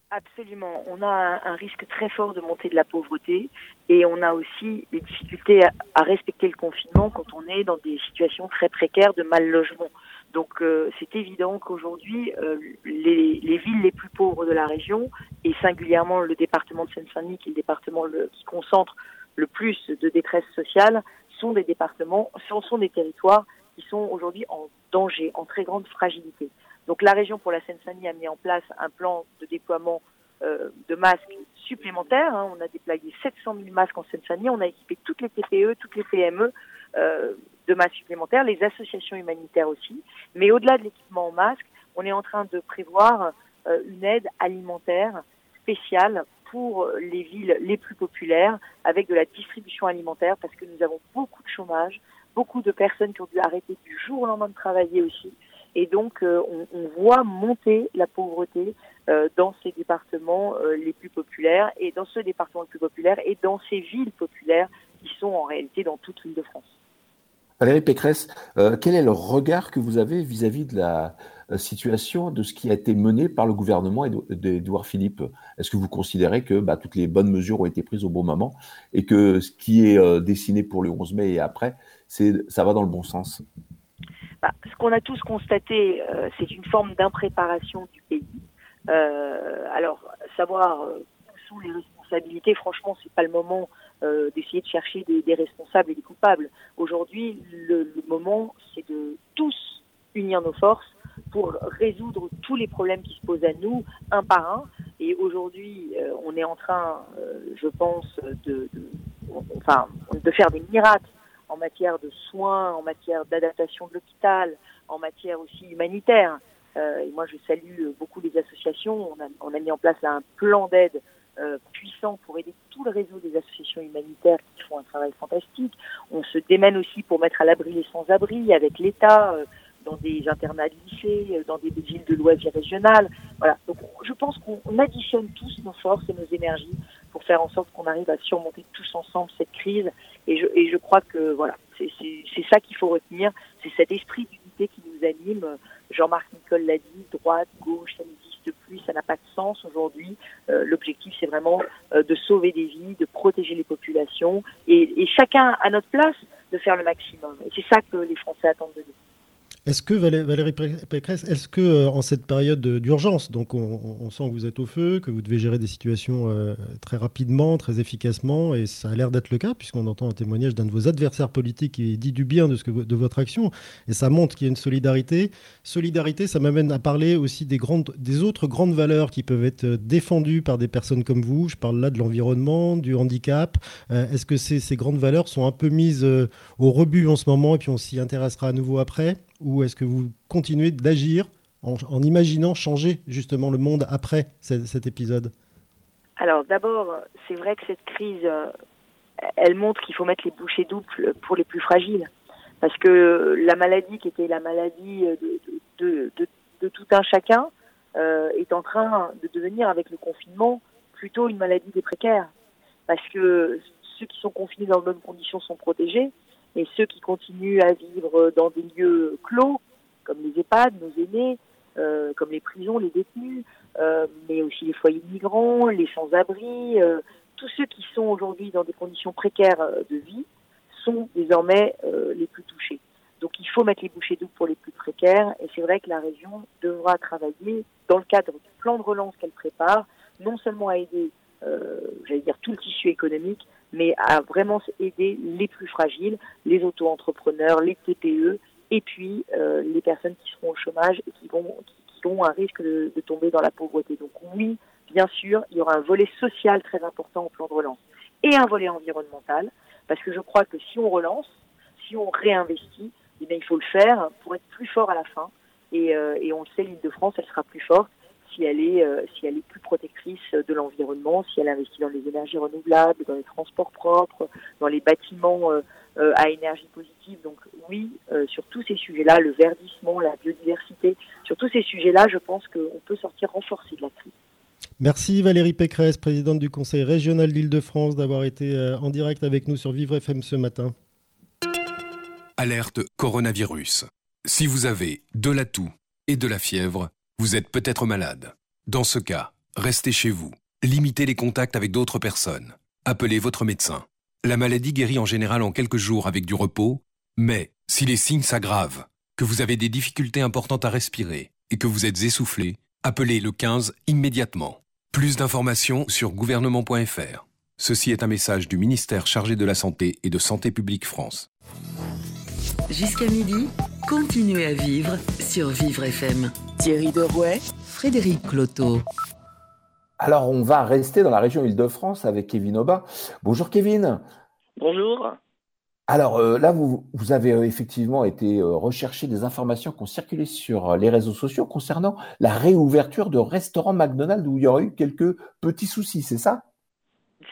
Absolument. On a un, un risque très fort de montée de la pauvreté et on a aussi des difficultés à, à respecter le confinement quand on est dans des situations très précaires de mal logement. Donc euh, c'est évident qu'aujourd'hui, euh, les, les villes les plus pauvres de la région et singulièrement le département de Seine-Saint-Denis, qui est le département le, qui concentre le plus de détresse sociale, sont des départements, sont, sont des territoires qui sont aujourd'hui en danger, en très grande fragilité. Donc la région pour la Seine-Saint-Denis a mis en place un plan de déploiement euh, de masques supplémentaires. Hein. On a déployé sept cent mille masques en Seine-Saint-Denis. On a équipé toutes les T P E, toutes les P M E euh, de masques supplémentaires, les associations humanitaires aussi. Mais au-delà de l'équipement en masques, on est en train de prévoir euh, une aide alimentaire spéciale pour les villes les plus populaires avec de la distribution alimentaire parce que nous avons beaucoup de chômage, beaucoup de personnes qui ont dû arrêter du jour au lendemain de travailler aussi. Et donc, euh, on, on voit monter la pauvreté euh, dans ces départements euh, les plus populaires et dans ce département le plus populaire et dans ces villes populaires qui sont en réalité dans toute l'Île-de-France. Valérie Pécresse, euh, quel est le regard que vous avez vis-à-vis de la situation, de ce qui a été mené par le gouvernement d'Édouard Philippe? Est-ce que vous considérez que bah, toutes les bonnes mesures ont été prises au bon moment et que ce qui est euh, dessiné pour le onze mai et après, c'est, ça va dans le bon sens? Bah, ce qu'on a tous constaté, euh, c'est une forme d'impréparation du pays. Euh, alors, savoir euh, où sont les responsabilités, franchement, c'est pas le moment euh, d'essayer de chercher des, des responsables et des coupables. Aujourd'hui, le, le moment, c'est de tous unir nos forces pour résoudre tous les problèmes qui se posent à nous, un par un. Et aujourd'hui, euh, on est en train, euh, je pense, de, de, enfin, de faire des miracles en matière de soins, en matière d'adaptation de l'hôpital, en matière aussi humanitaire. Euh, et moi, je salue beaucoup les associations. On a, on a mis en place là, un plan d'aide euh, puissant pour aider tout le réseau des associations humanitaires qui font un travail fantastique. On se démène aussi pour mettre à l'abri les sans-abri avec l'État, euh, dans des internats de lycées, dans des villes de loisirs régionales. Voilà. Donc, je pense qu'on additionne tous nos forces et nos énergies pour faire en sorte qu'on arrive à surmonter tous ensemble cette crise. Et je, et je crois que voilà, c'est, c'est, c'est ça qu'il faut retenir. C'est cet esprit d'unité qui nous anime. Jean-Marc Nicolle l'a dit, droite, gauche, ça n'existe plus, ça n'a pas de sens aujourd'hui. Euh, l'objectif, c'est vraiment euh, de sauver des vies, de protéger les populations et, et chacun à notre place de faire le maximum. Et c'est ça que les Français attendent de nous. Est-ce que, Valérie Pécresse, est-ce que euh, en cette période d'urgence, donc on, on sent que vous êtes au feu, que vous devez gérer des situations euh, très rapidement, très efficacement, et ça a l'air d'être le cas, puisqu'on entend un témoignage d'un de vos adversaires politiques qui dit du bien de, ce que, de votre action, et ça montre qu'il y a une solidarité. Solidarité, ça m'amène à parler aussi des, grandes, des autres grandes valeurs qui peuvent être défendues par des personnes comme vous. Je parle là de l'environnement, du handicap. Euh, est-ce que ces, ces grandes valeurs sont un peu mises euh, au rebut en ce moment, et puis on s'y intéressera à nouveau après ? Ou est-ce que vous continuez d'agir en, en imaginant changer justement le monde après c- cet épisode ? Alors d'abord, c'est vrai que cette crise, euh, elle montre qu'il faut mettre les bouchées doubles pour les plus fragiles. Parce que la maladie qui était la maladie de, de, de, de tout un chacun euh, est en train de devenir, avec le confinement, plutôt une maladie des précaires. Parce que ceux qui sont confinés dans de bonnes conditions sont protégés. Et ceux qui continuent à vivre dans des lieux clos, comme les EHPAD, nos aînés, euh, comme les prisons, les détenus, euh, mais aussi les foyers migrants, les sans-abri, euh, tous ceux qui sont aujourd'hui dans des conditions précaires de vie sont désormais euh, les plus touchés. Donc il faut mettre les bouchées doubles pour les plus précaires, et c'est vrai que la région devra travailler dans le cadre du plan de relance qu'elle prépare, non seulement à aider, euh, j'allais dire, tout le tissu économique, mais à vraiment aider les plus fragiles, les auto-entrepreneurs, les T P E, et puis euh, les personnes qui seront au chômage et qui, vont, qui, qui ont un risque de, de tomber dans la pauvreté. Donc oui, bien sûr, il y aura un volet social très important au plan de relance et un volet environnemental, parce que je crois que si on relance, si on réinvestit, eh bien, il faut le faire pour être plus fort à la fin. Et, euh, et on le sait, l'Île-de-France, elle sera plus forte si elle est euh, si elle est plus protectrice de l'environnement, si elle investit dans les énergies renouvelables, dans les transports propres, dans les bâtiments euh, euh, à énergie positive. Donc oui, euh, sur tous ces sujets-là, le verdissement, la biodiversité, sur tous ces sujets-là, je pense qu'on peut sortir renforcé de la crise. Merci Valérie Pécresse, présidente du Conseil régional d'Île-de-France, d'avoir été euh, en direct avec nous sur Vivre F M ce matin. Alerte coronavirus. Si vous avez de la toux et de la fièvre, vous êtes peut-être malade. Dans ce cas, restez chez vous. Limitez les contacts avec d'autres personnes. Appelez votre médecin. La maladie guérit en général en quelques jours avec du repos, mais si les signes s'aggravent, que vous avez des difficultés importantes à respirer et que vous êtes essoufflé, appelez le quinze immédiatement. Plus d'informations sur gouvernement point f r. Ceci est un message du ministère chargé de la Santé et de Santé publique France. Jusqu'à midi, continuez à vivre sur Vivre F M. Thierry Derouet, Frédéric Cloteau. Alors, on va rester dans la région Île-de-France avec Kevin Aubin. Bonjour Kevin. Bonjour. Alors euh, là, vous, vous avez effectivement été euh, rechercher des informations qui ont circulé sur les réseaux sociaux concernant la réouverture de restaurants McDonald's où il y aurait eu quelques petits soucis, c'est ça ?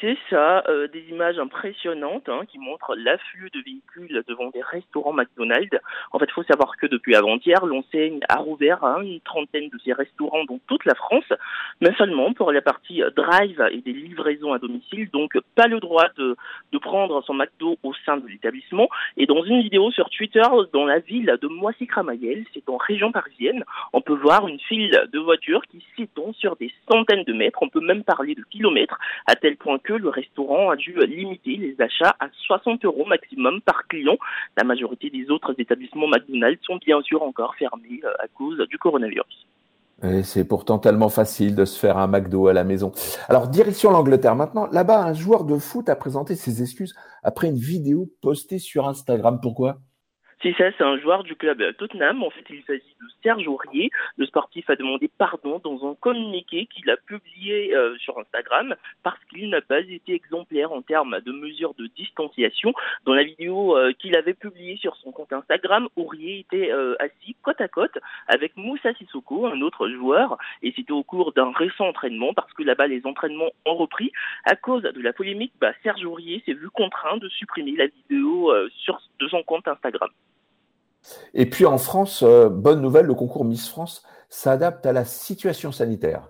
c'est ça, euh, des images impressionnantes hein, qui montrent l'afflux de véhicules devant des restaurants McDonald's. En fait, il faut savoir que depuis avant-hier, l'enseigne a rouvert hein, une trentaine de ces restaurants dans toute la France, mais seulement pour la partie drive et des livraisons à domicile, donc pas le droit de, de prendre son McDo au sein de l'établissement. Et dans une vidéo sur Twitter, dans la ville de Moissy-Cramayel, c'est en région parisienne, on peut voir une file de voitures qui s'étend sur des centaines de mètres, on peut même parler de kilomètres, à tel point que le restaurant a dû limiter les achats à soixante euros maximum par client. La majorité des autres établissements McDonald's sont bien sûr encore fermés à cause du coronavirus. Et c'est pourtant tellement facile de se faire un McDo à la maison. Alors, direction l'Angleterre maintenant. Là-bas, un joueur de foot a présenté ses excuses après une vidéo postée sur Instagram. Pourquoi ? C'est ça, c'est un joueur du club Tottenham. En fait, il s'agit de Serge Aurier. Le sportif a demandé pardon dans un communiqué qu'il a publié euh, sur Instagram parce qu'il n'a pas été exemplaire en termes de mesures de distanciation. Dans la vidéo euh, qu'il avait publiée sur son compte Instagram, Aurier était euh, assis côte à côte avec Moussa Sissoko, un autre joueur, et c'était au cours d'un récent entraînement parce que là-bas, les entraînements ont repris. À cause de la polémique, bah, Serge Aurier s'est vu contraint de supprimer la vidéo euh, sur, de son compte Instagram. Et puis en France, euh, bonne nouvelle, le concours Miss France s'adapte à la situation sanitaire.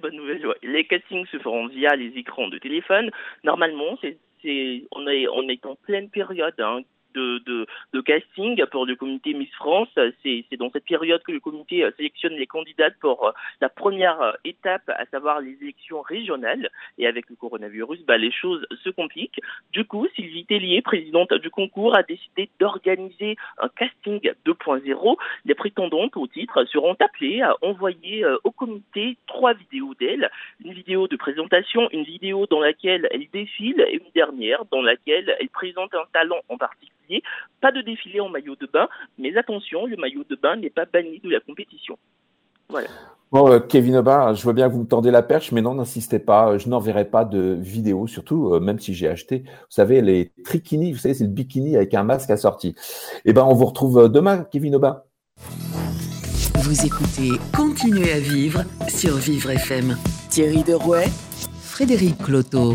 Bonne nouvelle, ouais. Les castings se feront via les écrans de téléphone. Normalement, c'est, c'est, on est, on est en pleine période hein, de, de, de casting pour le comité Miss France. C'est, c'est dans cette période que le comité sélectionne les candidates pour la première étape, à savoir les élections régionales. Et avec le coronavirus, bah, les choses se compliquent. Du coup, Sylvie Tellier, présidente du concours, a décidé d'organiser un casting deux point zéro. Les prétendantes au titre seront appelées à envoyer au comité trois vidéos d'elles. Une vidéo de présentation, une vidéo dans laquelle elles défilent et une dernière dans laquelle elles présentent un talent en particulier. Pas de défilé en maillot de bain, mais attention, le maillot de bain n'est pas banni de la compétition. Voilà. Bon, euh, Kevin Aubin, je vois bien que vous me tendez la perche, mais non, n'insistez pas, je n'enverrai pas de vidéo, surtout, euh, même si j'ai acheté, vous savez, les trikinis, vous savez, c'est le bikini avec un masque assorti. Eh bien, on vous retrouve demain, Kevin Aubin. Vous écoutez Continuez à vivre sur Vivre F M. Thierry Derouet, Frédéric Cloteau.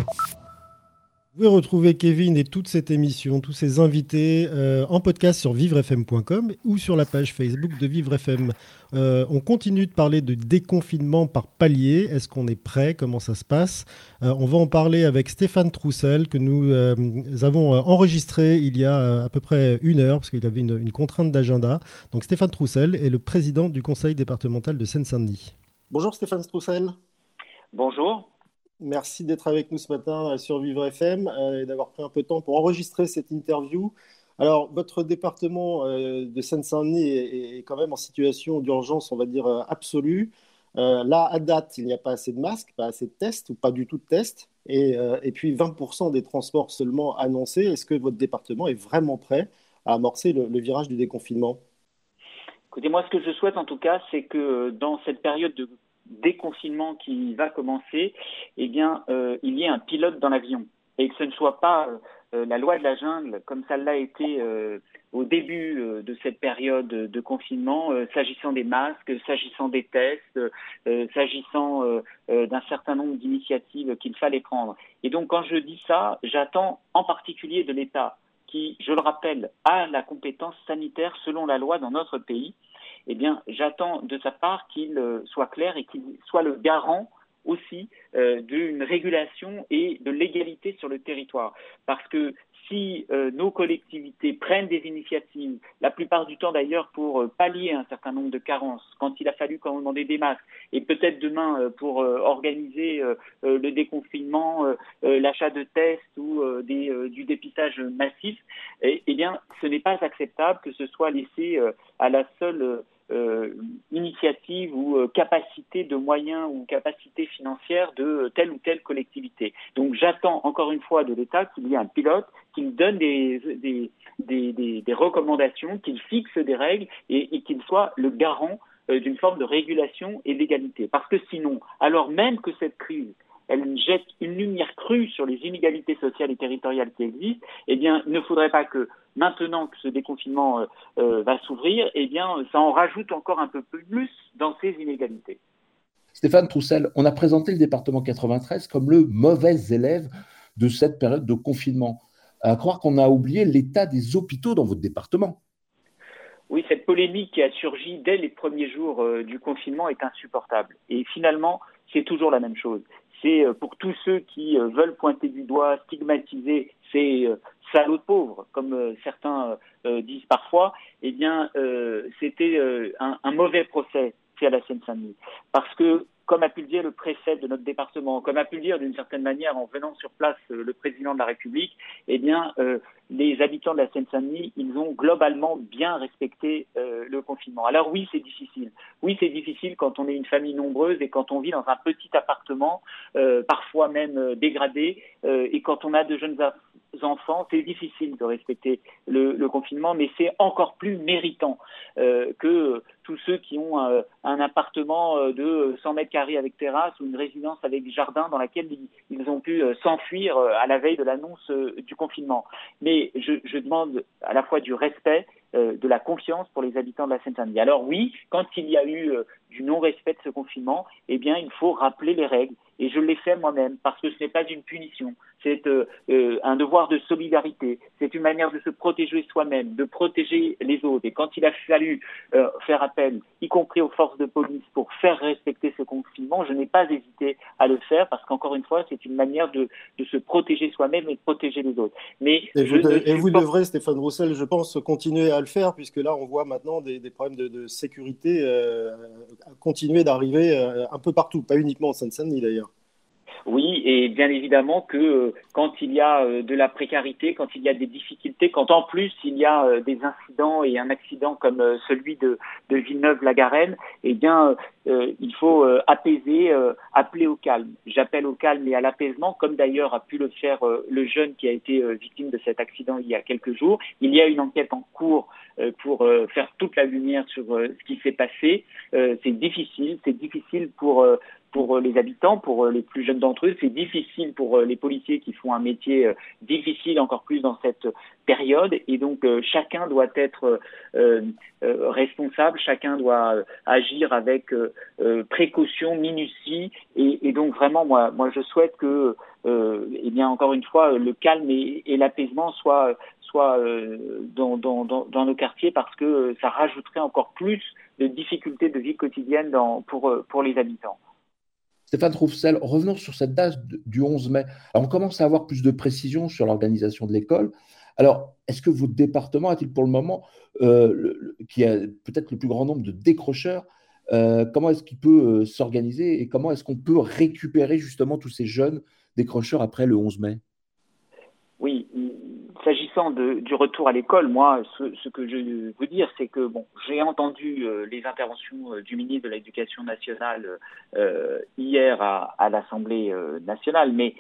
Vous pouvez retrouver Kevin et toute cette émission, tous ses invités euh, en podcast sur vivre f m point com ou sur la page Facebook de Vivre F M. Euh, on continue de parler de déconfinement par palier. Est-ce qu'on est prêt ? Comment ça se passe ? euh, On va en parler avec Stéphane Troussel que nous, euh, nous avons enregistré il y a à peu près une heure parce qu'il avait une, une contrainte d'agenda. Donc Stéphane Troussel est le président du conseil départemental de Seine-Saint-Denis. Bonjour Stéphane Troussel. Bonjour. Merci d'être avec nous ce matin sur Vivre F M et d'avoir pris un peu de temps pour enregistrer cette interview. Alors, votre département de Seine-Saint-Denis est quand même en situation d'urgence, on va dire, absolue. Là, à date, il n'y a pas assez de masques, pas assez de tests ou pas du tout de tests. Et, et puis, vingt pour cent des transports seulement annoncés. Est-ce que votre département est vraiment prêt à amorcer le, le virage du déconfinement ? Écoutez, moi, ce que je souhaite en tout cas, c'est que dans cette période de déconfinement qui va commencer, eh bien, euh, il y ait un pilote dans l'avion et que ce ne soit pas euh, la loi de la jungle comme ça l'a été euh, au début euh, de cette période de confinement, euh, s'agissant des masques, s'agissant des tests, euh, s'agissant euh, euh, d'un certain nombre d'initiatives qu'il fallait prendre. Et donc, quand je dis ça, j'attends en particulier de l'État qui, je le rappelle, a la compétence sanitaire selon la loi dans notre pays. Eh bien, j'attends de sa part qu'il soit clair et qu'il soit le garant aussi euh, d'une régulation et de l'égalité sur le territoire. Parce que si euh, nos collectivités prennent des initiatives, la plupart du temps d'ailleurs pour euh, pallier un certain nombre de carences, quand il a fallu quand on demandait des masques, et peut-être demain euh, pour euh, organiser euh, euh, le déconfinement, euh, euh, l'achat de tests ou euh, des, euh, du dépistage massif, eh, eh bien ce n'est pas acceptable que ce soit laissé euh, à la seule... Euh, Euh, initiative ou euh, capacité de moyens ou capacité financière de euh, telle ou telle collectivité. Donc j'attends encore une fois de l'État qu'il y ait un pilote, qu'il donne des, des, des, des, des recommandations, qu'il fixe des règles et, et qu'il soit le garant euh, d'une forme de régulation et d'égalité. Parce que sinon, alors même que cette crise, elle jette une lumière crue sur les inégalités sociales et territoriales qui existent, eh bien, il ne faudrait pas que maintenant que ce déconfinement euh, euh, va s'ouvrir, eh bien, ça en rajoute encore un peu plus dans ces inégalités. Stéphane Troussel, on a présenté le département quatre-vingt-treize comme le mauvais élève de cette période de confinement. À croire qu'on a oublié l'état des hôpitaux dans votre département. Oui, cette polémique qui a surgi dès les premiers jours euh, du confinement est insupportable. Et finalement, c'est toujours la même chose. C'est euh, pour tous ceux qui euh, veulent pointer du doigt, stigmatiser ces euh, salauds de pauvres, comme euh, certains euh, disent parfois, eh bien, euh, c'était euh, un, un mauvais procès fait à la Seine-Saint-Denis. Parce que, comme a pu le dire le préfet de notre département, comme a pu le dire d'une certaine manière en venant sur place euh, le président de la République, eh bien, euh, les habitants de la Seine-Saint-Denis, ils ont globalement bien respecté euh, le confinement. Alors oui, c'est difficile. Oui, c'est difficile quand on est une famille nombreuse et quand on vit dans un petit appartement, euh, parfois même dégradé, euh, et quand on a de jeunes enfants, c'est difficile de respecter le, le confinement, mais c'est encore plus méritant euh, que tous ceux qui ont un, un appartement de cent mètres carrés avec terrasse ou une résidence avec jardin dans laquelle ils, ils ont pu s'enfuir à la veille de l'annonce du confinement. Mais je, je demande à la fois du respect, euh, de la confiance pour les habitants de la Seine-Saint-Denis. Alors oui, quand il y a eu euh, du non-respect de ce confinement, eh bien il faut rappeler les règles. Et je l'ai fait moi-même, parce que ce n'est pas une punition, c'est euh, euh, un devoir de solidarité, c'est une manière de se protéger soi-même, de protéger les autres. Et quand il a fallu euh, faire appel, y compris aux forces de police, pour faire respecter ce confinement, je n'ai pas hésité à le faire, parce qu'encore une fois, c'est une manière de, de se protéger soi-même et de protéger les autres. Mais et vous, de, et vous pas... devrez, Stéphane Roussel, je pense, continuer à le faire, puisque là, on voit maintenant des, des problèmes de, de sécurité euh, continuer d'arriver euh, un peu partout, pas uniquement en Seine-Saint-Denis d'ailleurs. Oui, et bien évidemment que euh, quand il y a euh, de la précarité, quand il y a des difficultés, quand en plus il y a euh, des incidents et un accident comme euh, celui de, de Villeneuve-la-Garenne, eh bien euh, il faut euh, apaiser, euh, appeler au calme. J'appelle au calme et à l'apaisement, comme d'ailleurs a pu le faire euh, le jeune qui a été euh, victime de cet accident il y a quelques jours. Il y a une enquête en cours euh, pour euh, faire toute la lumière sur euh, ce qui s'est passé. Euh, c'est difficile, c'est difficile pour... Euh, Pour les habitants, pour les plus jeunes d'entre eux, c'est difficile pour les policiers qui font un métier difficile encore plus dans cette période. Et donc, chacun doit être euh, euh, responsable, chacun doit agir avec euh, précaution, minutie. Et, et donc, vraiment, moi, moi je souhaite que, euh, eh bien, encore une fois, le calme et, et l'apaisement soient, soient euh, dans, dans, dans, dans nos quartiers, parce que ça rajouterait encore plus de difficultés de vie quotidienne dans, pour, pour les habitants. Stéphane Troussel, revenons sur cette date du onze mai. Alors, on commence à avoir plus de précisions sur l'organisation de l'école. Alors, est-ce que votre département a-t-il pour le moment, euh, le, qui a peut-être le plus grand nombre de décrocheurs, euh, comment est-ce qu'il peut euh, s'organiser et comment est-ce qu'on peut récupérer justement tous ces jeunes décrocheurs après le onze mai ? Oui, s'agissant de, du retour à l'école, moi, ce, ce que je veux vous dire, c'est que bon, j'ai entendu euh, les interventions euh, du ministre de l'Éducation nationale euh, hier à, à l'Assemblée euh, nationale, mais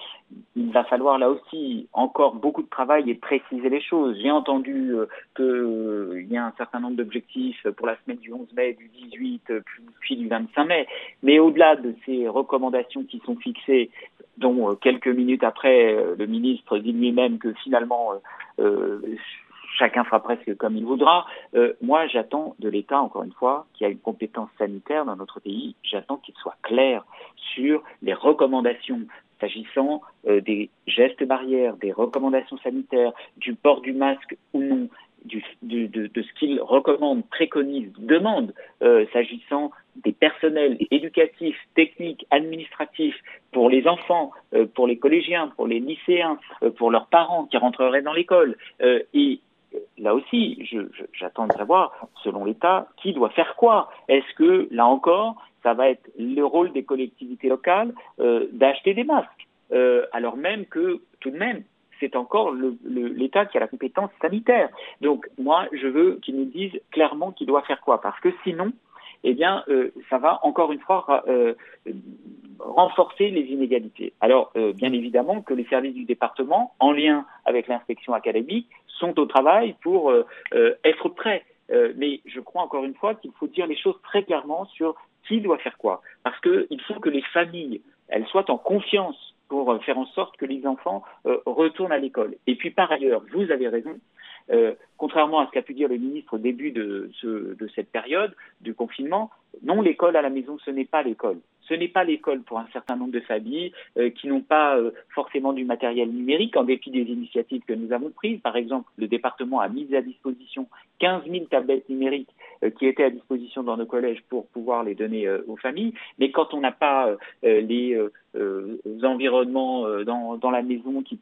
il va falloir là aussi encore beaucoup de travail et préciser les choses. J'ai entendu euh, qu'il euh, y a un certain nombre d'objectifs pour la semaine du onze mai, du dix-huit, euh, puis, puis du vingt-cinq mai, mais au-delà de ces recommandations qui sont fixées, dont euh, quelques minutes après, euh, le ministre dit lui-même que finalement, euh, Euh, chacun fera presque comme il voudra. Euh, moi, j'attends de l'État, encore une fois, qui a une compétence sanitaire dans notre pays, j'attends qu'il soit clair sur les recommandations s'agissant euh, des gestes barrières, des recommandations sanitaires, du port du masque ou non, du, du, de, de ce qu'il recommande, préconise, demande, euh, s'agissant des personnels éducatifs, techniques, administratifs, pour les enfants, euh, pour les collégiens, pour les lycéens, euh, pour leurs parents qui rentreraient dans l'école. Euh, et là aussi, je, je, j'attends de savoir, selon l'État, qui doit faire quoi. Est-ce que, là encore, ça va être le rôle des collectivités locales euh, d'acheter des masques, euh, alors même que, tout de même, c'est encore le, le, l'État qui a la compétence sanitaire. Donc, moi, je veux qu'ils nous disent clairement qui doit faire quoi, parce que sinon, eh bien, euh, ça va encore une fois euh, renforcer les inégalités. Alors, euh, bien évidemment que les services du département, en lien avec l'inspection académique, sont au travail pour euh, euh, être prêts. Euh, mais je crois encore une fois qu'il faut dire les choses très clairement sur qui doit faire quoi. Parce qu'il faut que les familles, elles soient en confiance pour faire en sorte que les enfants euh, retournent à l'école. Et puis, par ailleurs, vous avez raison, Euh, contrairement à ce qu'a pu dire le ministre au début de, ce, de cette période du confinement, non, l'école à la maison, ce n'est pas l'école. Ce n'est pas l'école pour un certain nombre de familles euh, qui n'ont pas euh, forcément du matériel numérique, en dépit des initiatives que nous avons prises. Par exemple, le département a mis à disposition quinze mille tablettes numériques euh, qui étaient à disposition dans nos collèges pour pouvoir les donner euh, aux familles. Mais quand on n'a pas euh, les euh, euh, environnements euh, dans, dans la maison qui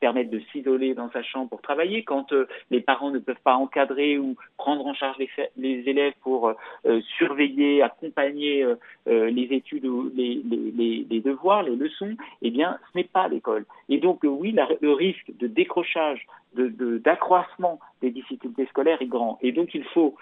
permettent de s'isoler dans sa chambre pour travailler, quand euh, les parents ne peuvent pas encadrer ou prendre en charge les, les élèves pour euh, surveiller, accompagner euh, euh, les études ou les, les, les devoirs, les leçons, eh bien, ce n'est pas l'école. Et donc, euh, oui, la, le risque de décrochage, de, de, d'accroissement des difficultés scolaires est grand. Et donc, il faut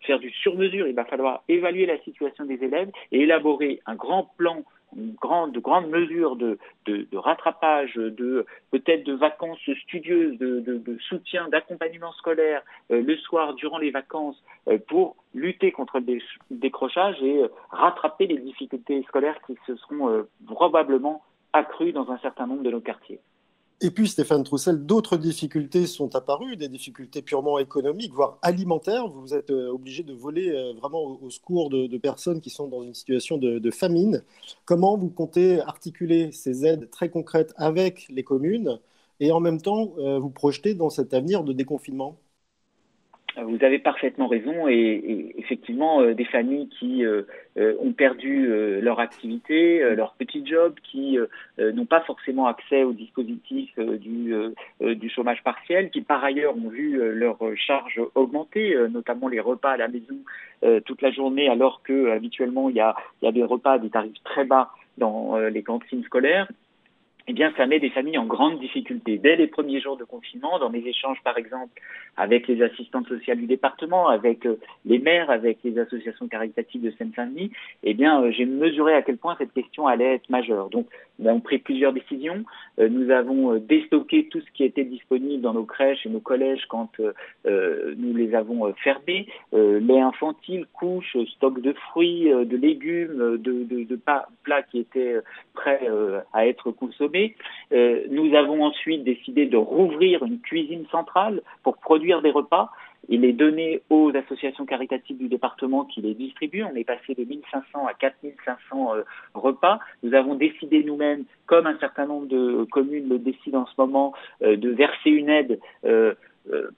faire du sur-mesure. Il va falloir évaluer la situation des élèves et élaborer un grand plan, une grande, de grandes mesures de, de, de rattrapage, de peut-être de vacances studieuses, de, de, de soutien, d'accompagnement scolaire euh, le soir durant les vacances euh, pour lutter contre le décrochage et euh, rattraper les difficultés scolaires qui se seront euh, probablement accrues dans un certain nombre de nos quartiers. Et puis Stéphane Troussel, d'autres difficultés sont apparues, des difficultés purement économiques, voire alimentaires. Vous êtes euh, obligé de voler euh, vraiment au, au secours de, de personnes qui sont dans une situation de, de famine. Comment vous comptez articuler ces aides très concrètes avec les communes et en même temps euh, vous projeter dans cet avenir de déconfinement ? Vous avez parfaitement raison et, et effectivement euh, des familles qui euh, euh, ont perdu euh, leur activité, euh, leur petit job, qui euh, n'ont pas forcément accès au dispositif euh, du, euh, du chômage partiel, qui par ailleurs ont vu euh, leur charge augmenter, euh, notamment les repas à la maison euh, toute la journée, alors que habituellement il y a, y a des repas à des tarifs très bas dans euh, les cantines scolaires. Eh bien, ça met des familles en grande difficulté. Dès les premiers jours de confinement, dans mes échanges, par exemple, avec les assistantes sociales du département, avec les maires, avec les associations caritatives de Seine-Saint-Denis, eh bien, j'ai mesuré à quel point cette question allait être majeure. Donc, nous avons pris plusieurs décisions. Nous avons déstocké tout ce qui était disponible dans nos crèches et nos collèges quand nous les avons fermés. Lait infantile, couches, stock de fruits, de légumes, de, de, de plats qui étaient prêts à être consommés. Euh, nous avons ensuite décidé de rouvrir une cuisine centrale pour produire des repas et les donner aux associations caritatives du département qui les distribuent. On est passé de mille cinq cents à quatre mille cinq cents euh, repas. Nous avons décidé nous-mêmes, comme un certain nombre de communes le décident en ce moment, euh, de verser une aide euh,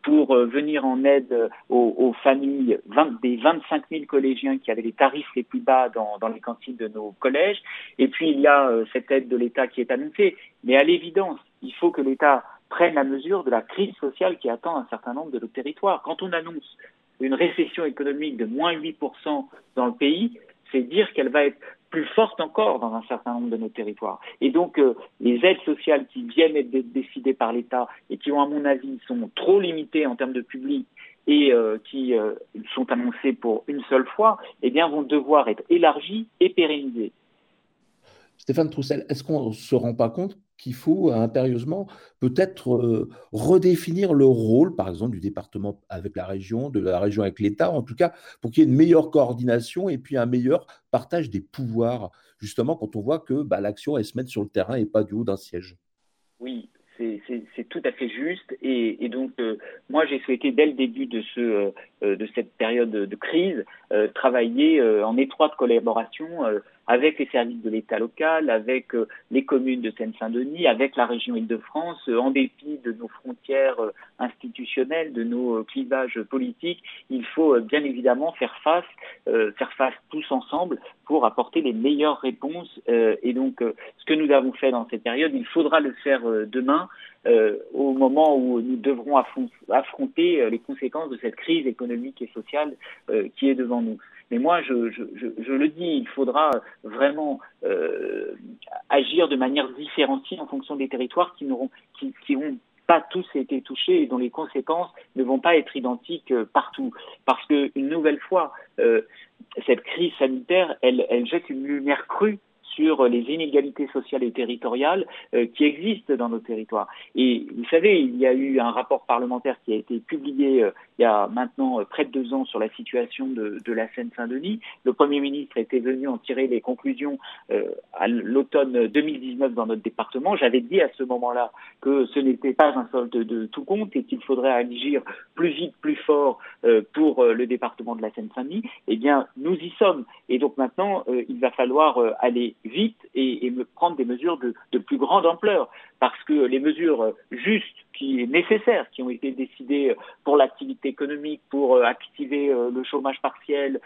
pour venir en aide aux, aux familles vingt, des vingt-cinq mille collégiens qui avaient les tarifs les plus bas dans, dans les cantines de nos collèges. Et puis, il y a euh, cette aide de l'État qui est annoncée. Mais à l'évidence, il faut que l'État prenne la mesure de la crise sociale qui attend un certain nombre de nos territoires. Quand on annonce une récession économique de moins huit pour cent dans le pays, c'est dire qu'elle va être plus forte encore dans un certain nombre de nos territoires. Et donc, euh, les aides sociales qui viennent être décidées par l'État et qui, ont, à mon avis, sont trop limitées en termes de public et euh, qui euh, sont annoncées pour une seule fois, eh bien, vont devoir être élargies et pérennisées. Stéphane Troussel, est-ce qu'on ne se rend pas compte qu'il faut impérieusement peut-être euh, redéfinir le rôle, par exemple, du département avec la région, de la région avec l'État, en tout cas, pour qu'il y ait une meilleure coordination et puis un meilleur partage des pouvoirs, justement, quand on voit que bah, l'action, elle se met sur le terrain et pas du haut d'un siège. Oui, c'est, c'est, c'est tout à fait juste. Et, et donc, euh, moi, j'ai souhaité, dès le début de, ce, euh, de cette période de crise, euh, travailler euh, en étroite collaboration euh, avec les services de l'État local, avec euh, les communes de Seine-Saint-Denis, avec la région Île-de-France, euh, en dépit de nos frontières euh, institutionnelles, de nos euh, clivages politiques. Il faut euh, bien évidemment faire face, euh, faire face tous ensemble pour apporter les meilleures réponses. Euh, et donc, euh, ce que nous avons fait dans cette période, il faudra le faire euh, demain, euh, au moment où nous devrons affron- affronter euh, les conséquences de cette crise économique et sociale euh, qui est devant nous. Mais moi, je, je, je, je le dis, il faudra vraiment euh, agir de manière différenciée en fonction des territoires qui n'auront, qui, qui ont pas tous été touchés et dont les conséquences ne vont pas être identiques euh, partout. Parce que, une nouvelle fois, euh, cette crise sanitaire, elle, elle jette une lumière crue sur les inégalités sociales et territoriales euh, qui existent dans nos territoires. Et vous savez, il y a eu un rapport parlementaire qui a été publié euh, il y a maintenant euh, près de deux ans sur la situation de, de la Seine-Saint-Denis. Le Premier ministre était venu en tirer les conclusions euh, à l'automne deux mille dix-neuf dans notre département. J'avais dit à ce moment-là que ce n'était pas un solde de tout compte et qu'il faudrait agir plus vite, plus fort euh, pour euh, le département de la Seine-Saint-Denis. Eh bien, nous y sommes. Et donc maintenant, euh, il va falloir euh, aller vite et, et prendre des mesures de, de plus grande ampleur, parce que les mesures justes, qui nécessaires, qui ont été décidées pour l'activité économique, pour activer le chômage partiel,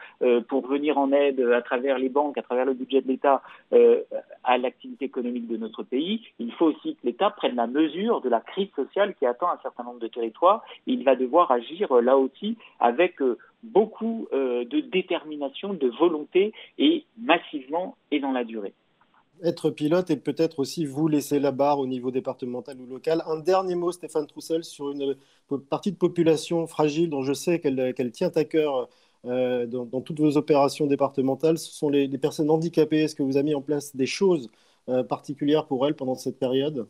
pour venir en aide à travers les banques, à travers le budget de l'État, à l'activité économique de notre pays, il faut aussi que l'État prenne la mesure de la crise sociale qui attend un certain nombre de territoires. Il va devoir agir là aussi avec beaucoup de détermination, de volonté, et massivement et dans la durée. Être pilote et peut-être aussi vous laisser la barre au niveau départemental ou local. Un dernier mot, Stéphane Troussel, sur une partie de population fragile dont je sais qu'elle, qu'elle tient à cœur euh, dans, dans toutes vos opérations départementales. Ce sont les, les personnes handicapées. Est-ce que vous avez mis en place des choses euh, particulières pour elles pendant cette période ?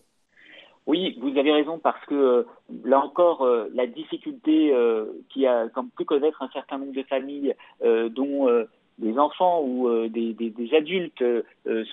Oui, vous avez raison, parce que là encore, euh, la difficulté euh, qui a comme pu connaître un certain nombre de familles euh, dont... Euh, des enfants ou euh, des, des, des adultes euh,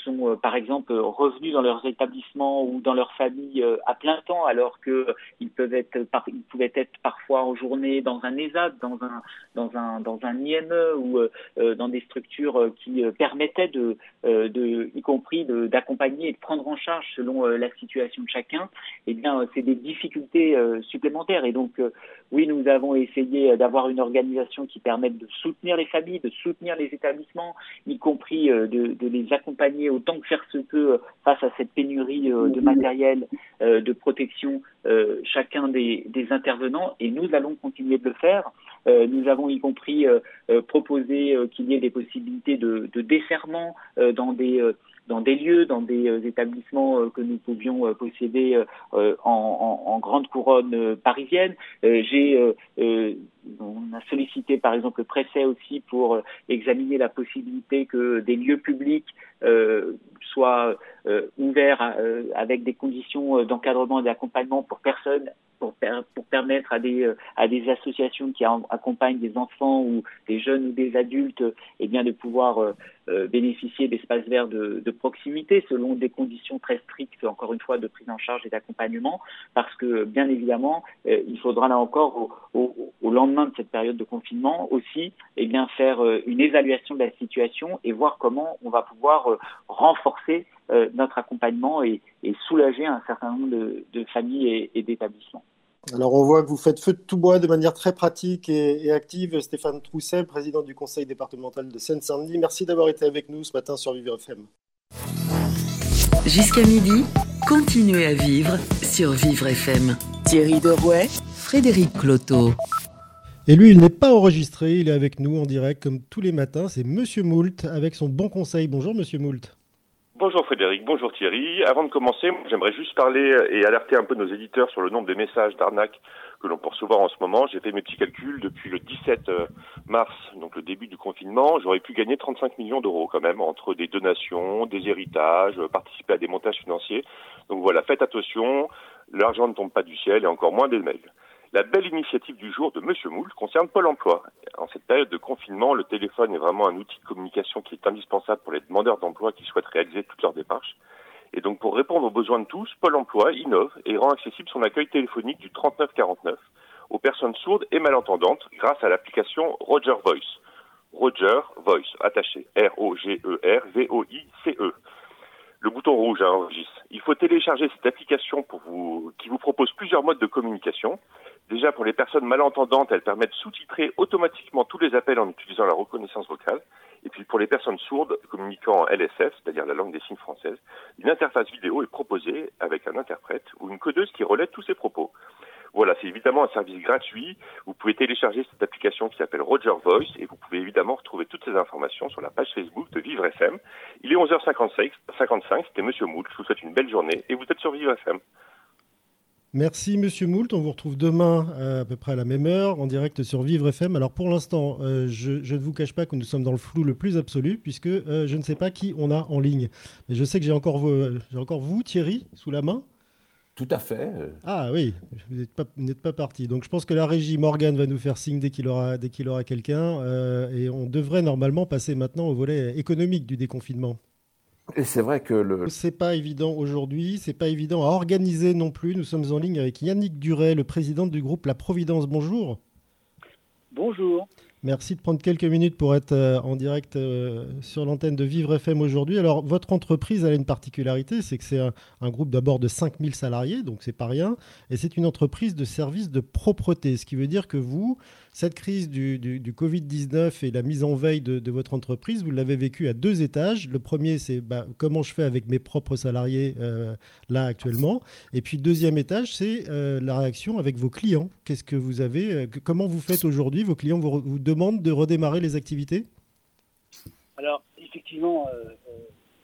sont, euh, par exemple, revenus dans leurs établissements ou dans leurs familles euh, à plein temps, alors qu'ils euh, peuvent être, par, ils pouvaient être parfois en journée dans un EHPAD, dans un, dans un, dans un I M E ou euh, dans des structures euh, qui euh, permettaient de, euh, de, y compris de, d'accompagner et de prendre en charge selon euh, la situation de chacun. Eh bien, euh, c'est des difficultés euh, supplémentaires. Et donc, euh, oui, nous avons essayé d'avoir une organisation qui permette de soutenir les familles, de soutenir les établissements, y compris euh, de, de les accompagner autant que faire se peut euh, face à cette pénurie euh, de matériel, euh, de protection, euh, chacun des, des intervenants, et nous allons continuer de le faire. Euh, nous avons y compris euh, euh, proposé euh, qu'il y ait des possibilités de, de desserrement euh, dans des... Euh, dans des lieux, dans des euh, établissements euh, que nous pouvions euh, posséder euh, en, en, en grande couronne euh, parisienne. Euh, j'ai, euh, euh, on a sollicité par exemple le préfet aussi pour euh, examiner la possibilité que des lieux publics euh, soient euh, ouverts euh, avec des conditions d'encadrement et d'accompagnement pour personnes, pour, per- pour permettre à des, euh, à des associations qui a- accompagnent des enfants ou des jeunes ou des adultes euh, eh bien de pouvoir euh, euh, bénéficier d'espaces verts de, de proximité selon des conditions très strictes, encore une fois, de prise en charge et d'accompagnement, parce que bien évidemment, euh, il faudra là encore au, au, au lendemain de cette période de confinement aussi eh bien, faire euh, une évaluation de la situation et voir comment on va pouvoir euh, renforcer Euh, notre accompagnement et, et soulager un certain nombre de, de familles et, et d'établissements. Alors on voit que vous faites feu de tout bois de manière très pratique et, et active. Stéphane Troussel, président du conseil départemental de Seine-Saint-Denis, merci d'avoir été avec nous ce matin sur Vivre F M. Jusqu'à midi, continuez à vivre sur Vivre F M. Thierry Derouet, Frédéric Cloteau. Et lui, il n'est pas enregistré, il est avec nous en direct comme tous les matins. C'est Monsieur Moult avec son bon conseil. Bonjour Monsieur Moult. Bonjour Frédéric, bonjour Thierry. Avant de commencer, j'aimerais juste parler et alerter un peu nos éditeurs sur le nombre de messages d'arnaque que l'on peut recevoir en ce moment. J'ai fait mes petits calculs depuis le dix-sept mars, donc le début du confinement. J'aurais pu gagner trente-cinq millions d'euros quand même, entre des donations, des héritages, participer à des montages financiers. Donc voilà, faites attention, l'argent ne tombe pas du ciel et encore moins des mails. La belle initiative du jour de Monsieur Moult concerne Pôle emploi. En cette période de confinement, le téléphone est vraiment un outil de communication qui est indispensable pour les demandeurs d'emploi qui souhaitent réaliser toutes leurs démarches. Et donc, pour répondre aux besoins de tous, Pôle emploi innove et rend accessible son accueil téléphonique du trente-neuf quarante-neuf aux personnes sourdes et malentendantes grâce à l'application Roger Voice. Roger Voice, attaché, R O G E R V O I C E. Le bouton rouge à enregistrer. Il faut télécharger cette application pour vous, qui vous propose plusieurs modes de communication. Déjà, pour les personnes malentendantes, elle permet de sous-titrer automatiquement tous les appels en utilisant la reconnaissance vocale. Et puis, pour les personnes sourdes communiquant en L S F, c'est-à-dire la langue des signes française, une interface vidéo est proposée avec un interprète ou une codeuse qui relaie tous ses propos. Voilà, c'est évidemment un service gratuit. Vous pouvez télécharger cette application qui s'appelle Roger Voice et vous pouvez évidemment retrouver toutes ces informations sur la page Facebook de Vivre F M. Il est onze heures cinquante-cinq, c'était Monsieur Moult. Je vous souhaite une belle journée et vous êtes sur Vivre F M. Merci Monsieur Moult, on vous retrouve demain à, à peu près à la même heure en direct sur Vivre F M. Alors pour l'instant, euh, je, je ne vous cache pas que nous sommes dans le flou le plus absolu puisque euh, je ne sais pas qui on a en ligne. Mais je sais que j'ai encore, euh, j'ai encore vous Thierry sous la main. Tout à fait. Ah oui, vous n'êtes pas, pas parti. Donc je pense que la régie Morgane va nous faire signe dès qu'il aura, dès qu'il aura quelqu'un euh, et on devrait normalement passer maintenant au volet économique du déconfinement. Et c'est vrai que le... C'est pas évident aujourd'hui, c'est pas évident à organiser non plus. Nous sommes en ligne avec Yannick Duret, le président du groupe La Providence. Bonjour. Bonjour. Merci de prendre quelques minutes pour être en direct sur l'antenne de Vivre F M aujourd'hui. Alors, votre entreprise, elle a une particularité, c'est que c'est un, un groupe d'abord de cinq mille salariés, donc c'est pas rien, et c'est une entreprise de services de propreté, ce qui veut dire que vous, cette crise du, du, du covid dix-neuf et la mise en veille de, de votre entreprise, vous l'avez vécu à deux étages. Le premier, c'est bah, comment je fais avec mes propres salariés euh, là actuellement, et puis deuxième étage, c'est euh, la réaction avec vos clients. Qu'est-ce que vous avez, euh, comment vous faites aujourd'hui, vos clients vous, vous demande de redémarrer les activités ? Alors, effectivement, euh,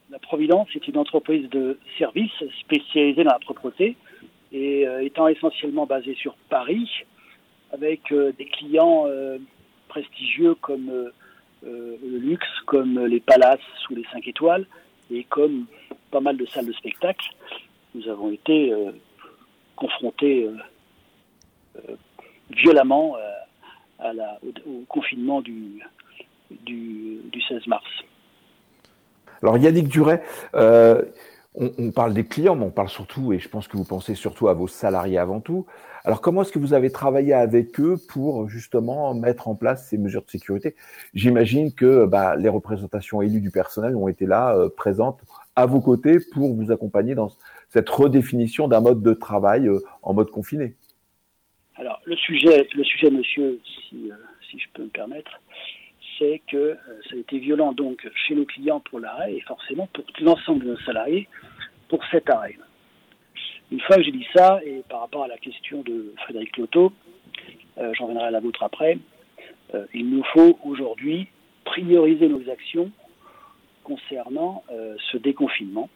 la Providence est une entreprise de services spécialisée dans la propreté et euh, étant essentiellement basée sur Paris, avec euh, des clients euh, prestigieux comme euh, euh, le luxe, comme les palaces sous les cinq étoiles et comme pas mal de salles de spectacle. Nous avons été euh, confrontés euh, euh, violemment euh, À la, au, au confinement du, du, du seize mars. Alors Yannick Duret, euh, on, on parle des clients, mais on parle surtout, et je pense que vous pensez surtout à vos salariés avant tout. Alors comment est-ce que vous avez travaillé avec eux pour justement mettre en place ces mesures de sécurité ? J'imagine que bah, les représentations élues du personnel ont été là, euh, présentes à vos côtés pour vous accompagner dans cette redéfinition d'un mode de travail euh, en mode confiné. Alors, le sujet, le sujet, monsieur, si, euh, si je peux me permettre, c'est que euh, ça a été violent donc chez nos clients pour l'arrêt et forcément pour l'ensemble de nos salariés pour cet arrêt. Une fois que j'ai dit ça, et par rapport à la question de Frédéric Cloteau, euh, j'en reviendrai à la vôtre après, euh, il nous faut aujourd'hui prioriser nos actions concernant euh, ce déconfinement.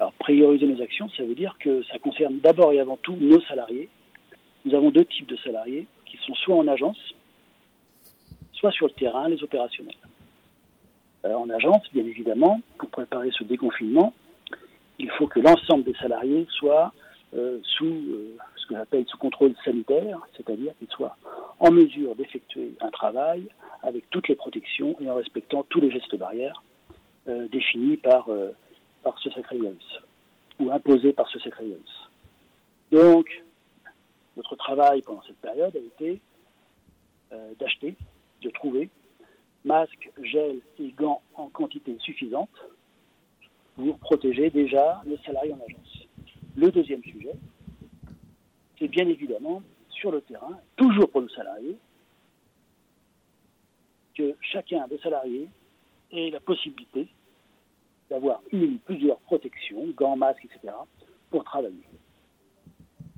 Alors, prioriser nos actions, ça veut dire que ça concerne d'abord et avant tout nos salariés. Nous avons deux types de salariés qui sont soit en agence, soit sur le terrain, les opérationnels. Euh, en agence, bien évidemment, pour préparer ce déconfinement, il faut que l'ensemble des salariés soient euh, sous euh, ce que j'appelle sous contrôle sanitaire, c'est-à-dire qu'ils soient en mesure d'effectuer un travail avec toutes les protections et en respectant tous les gestes barrières euh, définis par, euh, par ce sacré virus, ou imposés par ce sacré virus. Donc, notre travail pendant cette période a été euh, d'acheter, de trouver masques, gels et gants en quantité suffisante pour protéger déjà les salariés en agence. Le deuxième sujet, c'est bien évidemment sur le terrain, toujours pour nos salariés, que chacun des salariés ait la possibilité d'avoir une ou plusieurs protections, gants, masques, et cetera, pour travailler.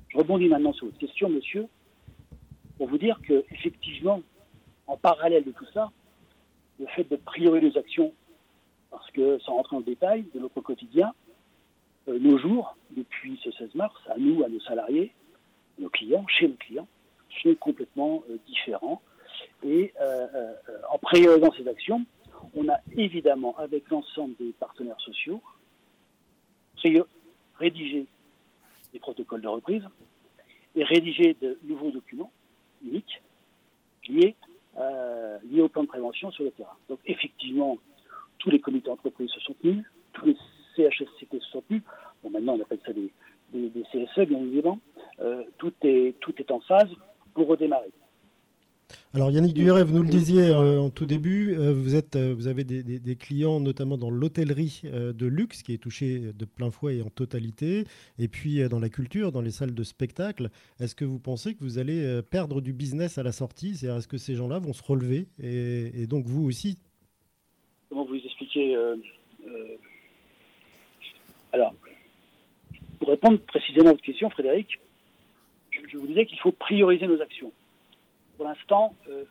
Je rebondis maintenant sur votre question, monsieur, pour vous dire que, effectivement, en parallèle de tout ça, le fait de prioriser les actions, parce que, sans rentrer en détail, de notre quotidien, euh, nos jours, depuis ce seize mars, à nous, à nos salariés, nos clients, chez nos clients, sont complètement euh, différents. Et euh, euh, en priorisant ces actions, on a évidemment, avec l'ensemble des partenaires sociaux, rédigé des protocoles de reprise, et rédiger de nouveaux documents uniques liés, euh, liés au plan de prévention sur le terrain. Donc effectivement, tous les comités d'entreprise se sont tenus, tous les C H S C T se sont tenus, bon maintenant on appelle ça des, des, des C S E bien évidemment, euh, tout, est, tout est en phase pour redémarrer. Alors Yannick Duret, vous nous le disiez euh, en tout début, euh, vous, êtes, euh, vous avez des, des, des clients notamment dans l'hôtellerie euh, de luxe qui est touchée de plein fouet et en totalité, et puis euh, dans la culture, dans les salles de spectacle. Est-ce que vous pensez que vous allez euh, perdre du business à la sortie ? C'est-à-dire, est-ce que ces gens-là vont se relever et, et donc vous aussi ? Comment vous expliquez euh, euh... Alors, pour répondre précisément à votre question, Frédéric, je, je vous disais qu'il faut prioriser nos actions. Pour l'instant, euh,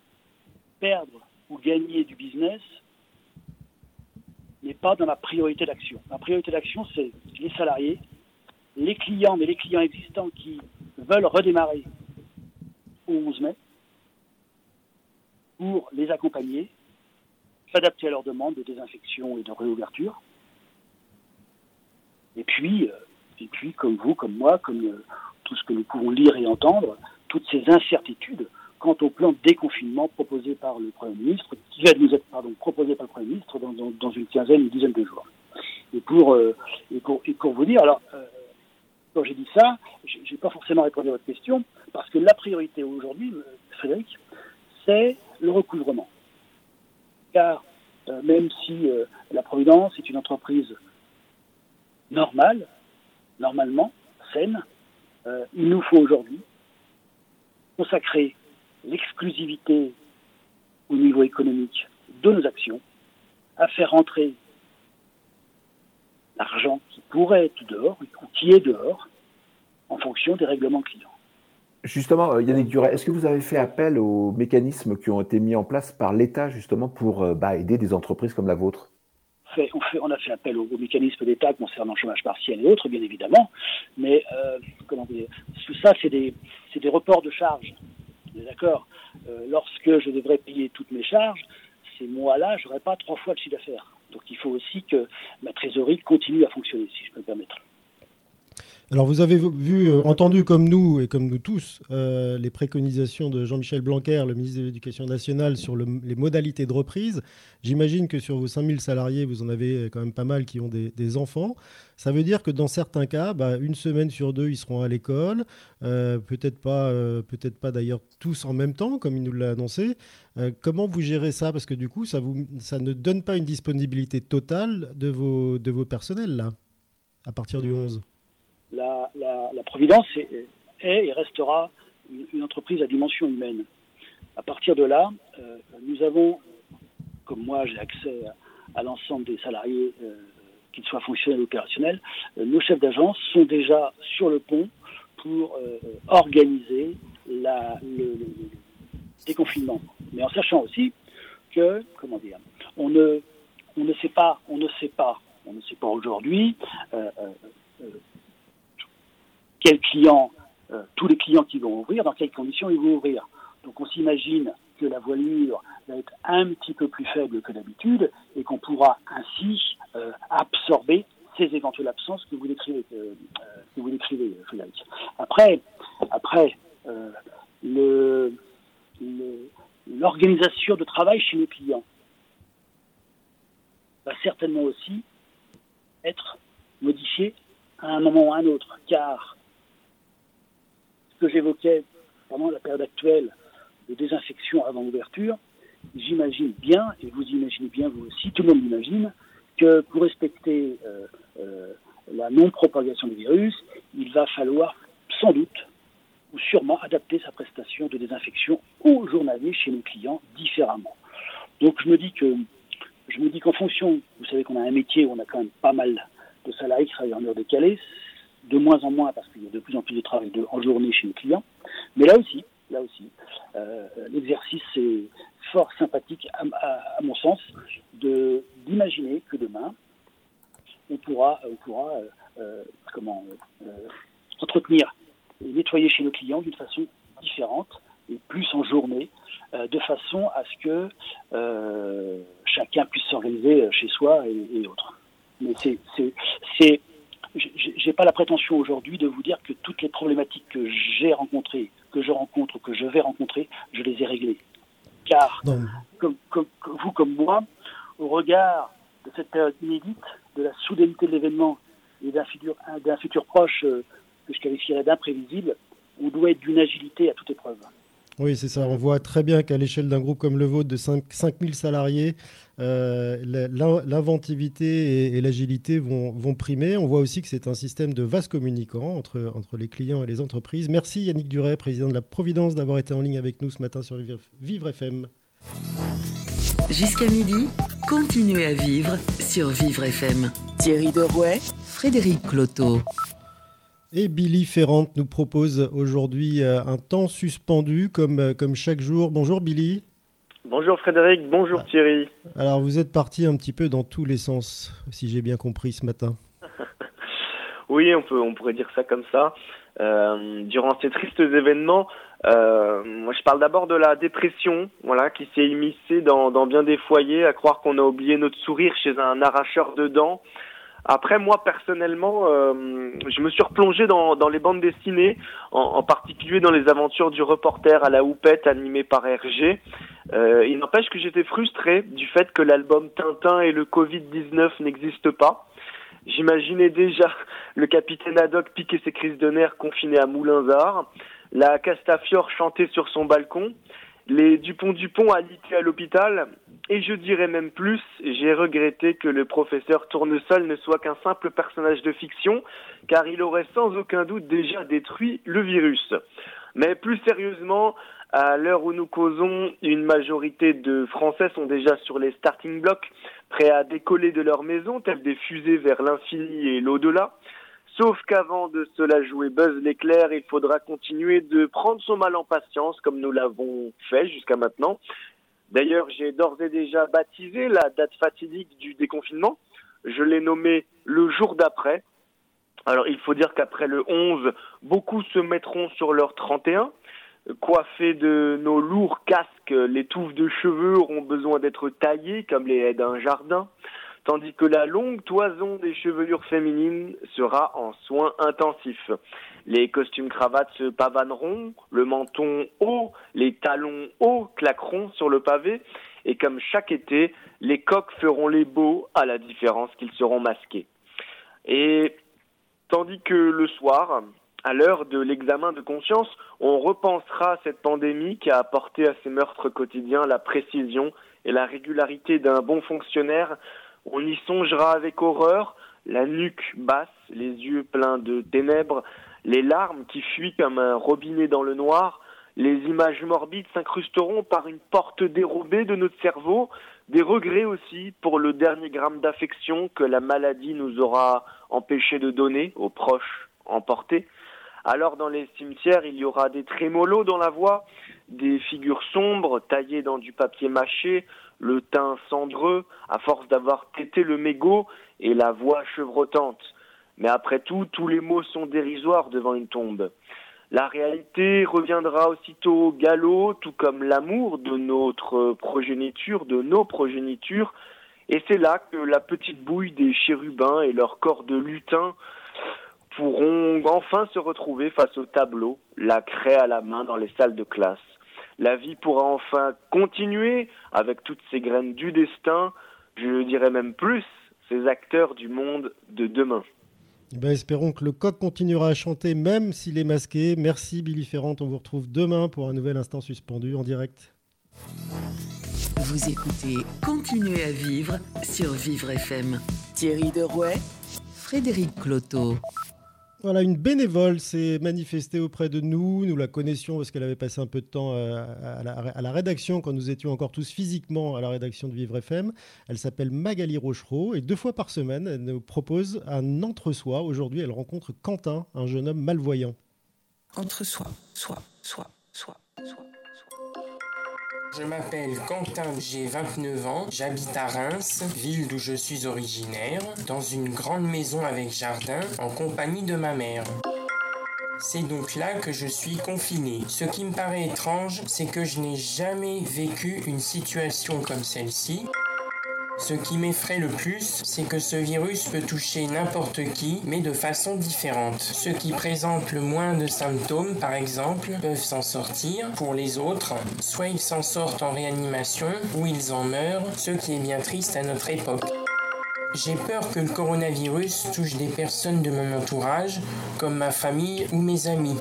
perdre ou gagner du business n'est pas dans la priorité d'action. La priorité d'action, c'est les salariés, les clients, mais les clients existants qui veulent redémarrer au onze mai pour les accompagner, s'adapter à leurs demandes de désinfection et de réouverture. Et puis, et puis comme vous, comme moi, comme tout ce que nous pouvons lire et entendre, toutes ces incertitudes quant au plan de déconfinement proposé par le Premier ministre, qui va nous être pardon, proposé par le Premier ministre dans, dans, dans une quinzaine, une dizaine de jours. Et pour, euh, et pour, et pour vous dire, alors, euh, quand j'ai dit ça, j'ai, j'ai pas forcément répondu à votre question, parce que la priorité aujourd'hui, Frédéric, c'est le recouvrement. Car euh, même si euh, la Providence est une entreprise normale, normalement, saine, euh, il nous faut aujourd'hui consacrer l'exclusivité au niveau économique de nos actions, à faire entrer l'argent qui pourrait être dehors ou qui est dehors en fonction des règlements clients. Justement, Yannick Duret, est-ce que vous avez fait appel aux mécanismes qui ont été mis en place par l'État justement pour bah, aider des entreprises comme la vôtre ? fait, on, fait, on a fait appel aux, aux mécanismes d'État concernant le chômage partiel et autres, bien évidemment, mais euh, comment dire, tout ça, c'est des, c'est des reports de charges. D'accord. Euh, lorsque je devrais payer toutes mes charges, ces mois-là, je n'aurai pas trois fois le chiffre d'affaires. Donc il faut aussi que ma trésorerie continue à fonctionner, si je peux me permettre. Alors vous avez vu, euh, entendu comme nous et comme nous tous, euh, les préconisations de Jean-Michel Blanquer, le ministre de l'Éducation nationale, sur le, les modalités de reprise. J'imagine que sur vos cinq mille salariés, vous en avez quand même pas mal qui ont des, des enfants. Ça veut dire que dans certains cas, bah, une semaine sur deux, ils seront à l'école. Euh, peut-être pas, euh, peut-être pas d'ailleurs tous en même temps, comme il nous l'a annoncé. Euh, comment vous gérez ça ? Parce que du coup, ça, vous, ça ne donne pas une disponibilité totale de vos, de vos personnels, là, à partir du onze. La, la, la Providence est, est et restera une, une entreprise à dimension humaine. À partir de là, euh, nous avons, comme moi j'ai accès à, à l'ensemble des salariés, euh, qu'ils soient fonctionnels ou opérationnels, euh, nos chefs d'agence sont déjà sur le pont pour euh, organiser la, le, le, le déconfinement. Mais en sachant aussi que, comment dire, on ne, on ne sait pas, on ne sait pas, on ne sait pas aujourd'hui. Euh, euh, Quels clients, euh, tous les clients qui vont ouvrir, dans quelles conditions ils vont ouvrir. Donc on s'imagine que la voilure va être un petit peu plus faible que d'habitude et qu'on pourra ainsi euh, absorber ces éventuelles absences que vous décrivez, euh, que vous décrivez, Frédéric. Après, après euh, le, le, l'organisation de travail chez les clients va certainement aussi être modifiée à un moment ou à un autre, car que j'évoquais pendant la période actuelle de désinfection avant l'ouverture, j'imagine bien, et vous imaginez bien vous aussi, tout le monde l'imagine, que pour respecter euh, euh, la non-propagation du virus, il va falloir sans doute ou sûrement adapter sa prestation de désinfection aux journaliers chez nos clients différemment. Donc je me dis que je me dis qu'en fonction, vous savez qu'on a un métier où on a quand même pas mal de salariés qui travaillent en heure décalée, de moins en moins parce qu'il y a de plus en plus de travail de, en journée chez les clients. Mais là aussi, là aussi, euh, l'exercice est fort sympathique à, à, à mon sens de d'imaginer que demain on pourra, on pourra euh, euh, comment euh, entretenir et nettoyer chez nos clients d'une façon différente et plus en journée, euh, de façon à ce que euh, chacun puisse s'organiser chez soi et, et autres. Mais c'est, c'est, c'est j'ai pas la prétention aujourd'hui de vous dire que toutes les problématiques que j'ai rencontrées, que je rencontre, que je vais rencontrer, je les ai réglées. Car, comme, comme, vous comme moi, au regard de cette période inédite, de la soudaineté de l'événement et d'un futur, d'un futur proche euh, que je qualifierais d'imprévisible, on doit être d'une agilité à toute épreuve. Oui, c'est ça. On voit très bien qu'à l'échelle d'un groupe comme le vôtre de cinq mille salariés, euh, l'in- l'inventivité et, et l'agilité vont, vont primer. On voit aussi que c'est un système de vaste communicant entre, entre les clients et les entreprises. Merci Yannick Duret, président de la Providence, d'avoir été en ligne avec nous ce matin sur Vivre F M. Jusqu'à midi, continuez à vivre sur Vivre F M. Thierry Derouet, Frédéric Cloteau. Et Billy Ferrante nous propose aujourd'hui un temps suspendu, comme, comme chaque jour. Bonjour Billy. Bonjour Frédéric, bonjour Thierry. Alors vous êtes parti un petit peu dans tous les sens, si j'ai bien compris ce matin. Oui, on peut, on pourrait dire ça comme ça. Euh, durant ces tristes événements, euh, moi je parle d'abord de la dépression, voilà, qui s'est immiscée dans, dans bien des foyers, à croire qu'on a oublié notre sourire chez un arracheur de dents. Après, moi, personnellement, euh, je me suis replongé dans, dans les bandes dessinées, en, en particulier dans les aventures du reporter à la houppette animé par R G. Euh, il n'empêche que j'étais frustré du fait que l'album Tintin et le covid dix-neuf n'existe pas. J'imaginais déjà le capitaine Haddock piquer ses crises de nerfs confiné à Moulins-Arts, la Castafiore chanter sur son balcon, les Dupont-Dupont alités à l'hôpital, et je dirais même plus, j'ai regretté que le professeur Tournesol ne soit qu'un simple personnage de fiction, car il aurait sans aucun doute déjà détruit le virus. Mais plus sérieusement, à l'heure où nous causons, une majorité de Français sont déjà sur les starting blocks, prêts à décoller de leur maison, tels des fusées vers l'infini et l'au-delà. Sauf qu'avant de cela jouer Buzz l'éclair, il faudra continuer de prendre son mal en patience, comme nous l'avons fait jusqu'à maintenant. D'ailleurs, j'ai d'ores et déjà baptisé la date fatidique du déconfinement. Je l'ai nommée « le jour d'après ». Alors, il faut dire qu'après le onze, beaucoup se mettront sur leur trente et un. Coiffés de nos lourds casques, les touffes de cheveux auront besoin d'être taillées comme les haies d'un jardin. Tandis que la longue toison des chevelures féminines sera en soins intensifs. Les costumes cravates se pavaneront, le menton haut, les talons hauts claqueront sur le pavé, et comme chaque été, les coqs feront les beaux, à la différence qu'ils seront masqués. Et tandis que le soir, à l'heure de l'examen de conscience, on repensera cette pandémie qui a apporté à ces meurtres quotidiens la précision et la régularité d'un bon fonctionnaire. On y songera avec horreur, la nuque basse, les yeux pleins de ténèbres, les larmes qui fuient comme un robinet dans le noir, les images morbides s'incrusteront par une porte dérobée de notre cerveau, des regrets aussi pour le dernier gramme d'affection que la maladie nous aura empêché de donner aux proches emportés. Alors dans les cimetières, il y aura des trémolos dans la voix, des figures sombres taillées dans du papier mâché, le teint cendreux, à force d'avoir tété le mégot, et la voix chevrotante. Mais après tout, tous les mots sont dérisoires devant une tombe. La réalité reviendra aussitôt au galop, tout comme l'amour de notre progéniture, de nos progénitures, et c'est là que la petite bouille des chérubins et leur corps de lutin pourront enfin se retrouver face au tableau, la craie à la main dans les salles de classe. La vie pourra enfin continuer avec toutes ces graines du destin, je dirais même plus, ces acteurs du monde de demain. Ben espérons que le coq continuera à chanter même s'il est masqué. Merci Billy Ferrand, on vous retrouve demain pour un nouvel Instant Suspendu en direct. Vous écoutez Continuez à vivre sur Vivre F M. Thierry Derouet, Frédéric Cloteau. Voilà, une bénévole s'est manifestée auprès de nous. Nous la connaissions parce qu'elle avait passé un peu de temps à la, à la rédaction quand nous étions encore tous physiquement à la rédaction de Vivre F M. Elle s'appelle Magali Rochereau et deux fois par semaine, elle nous propose un entre-soi. Aujourd'hui, elle rencontre Quentin, un jeune homme malvoyant. Entre-soi, soi, soi, soi, soi. Je m'appelle Quentin, j'ai vingt-neuf ans, j'habite à Reims, ville d'où je suis originaire, dans une grande maison avec jardin, en compagnie de ma mère. C'est donc là que je suis confiné. Ce qui me paraît étrange, c'est que je n'ai jamais vécu une situation comme celle-ci. Ce qui m'effraie le plus, c'est que ce virus peut toucher n'importe qui, mais de façon différente. Ceux qui présentent le moins de symptômes, par exemple, peuvent s'en sortir. Pour les autres, soit ils s'en sortent en réanimation, ou ils en meurent, ce qui est bien triste à notre époque. J'ai peur que le coronavirus touche des personnes de mon entourage, comme ma famille ou mes amis.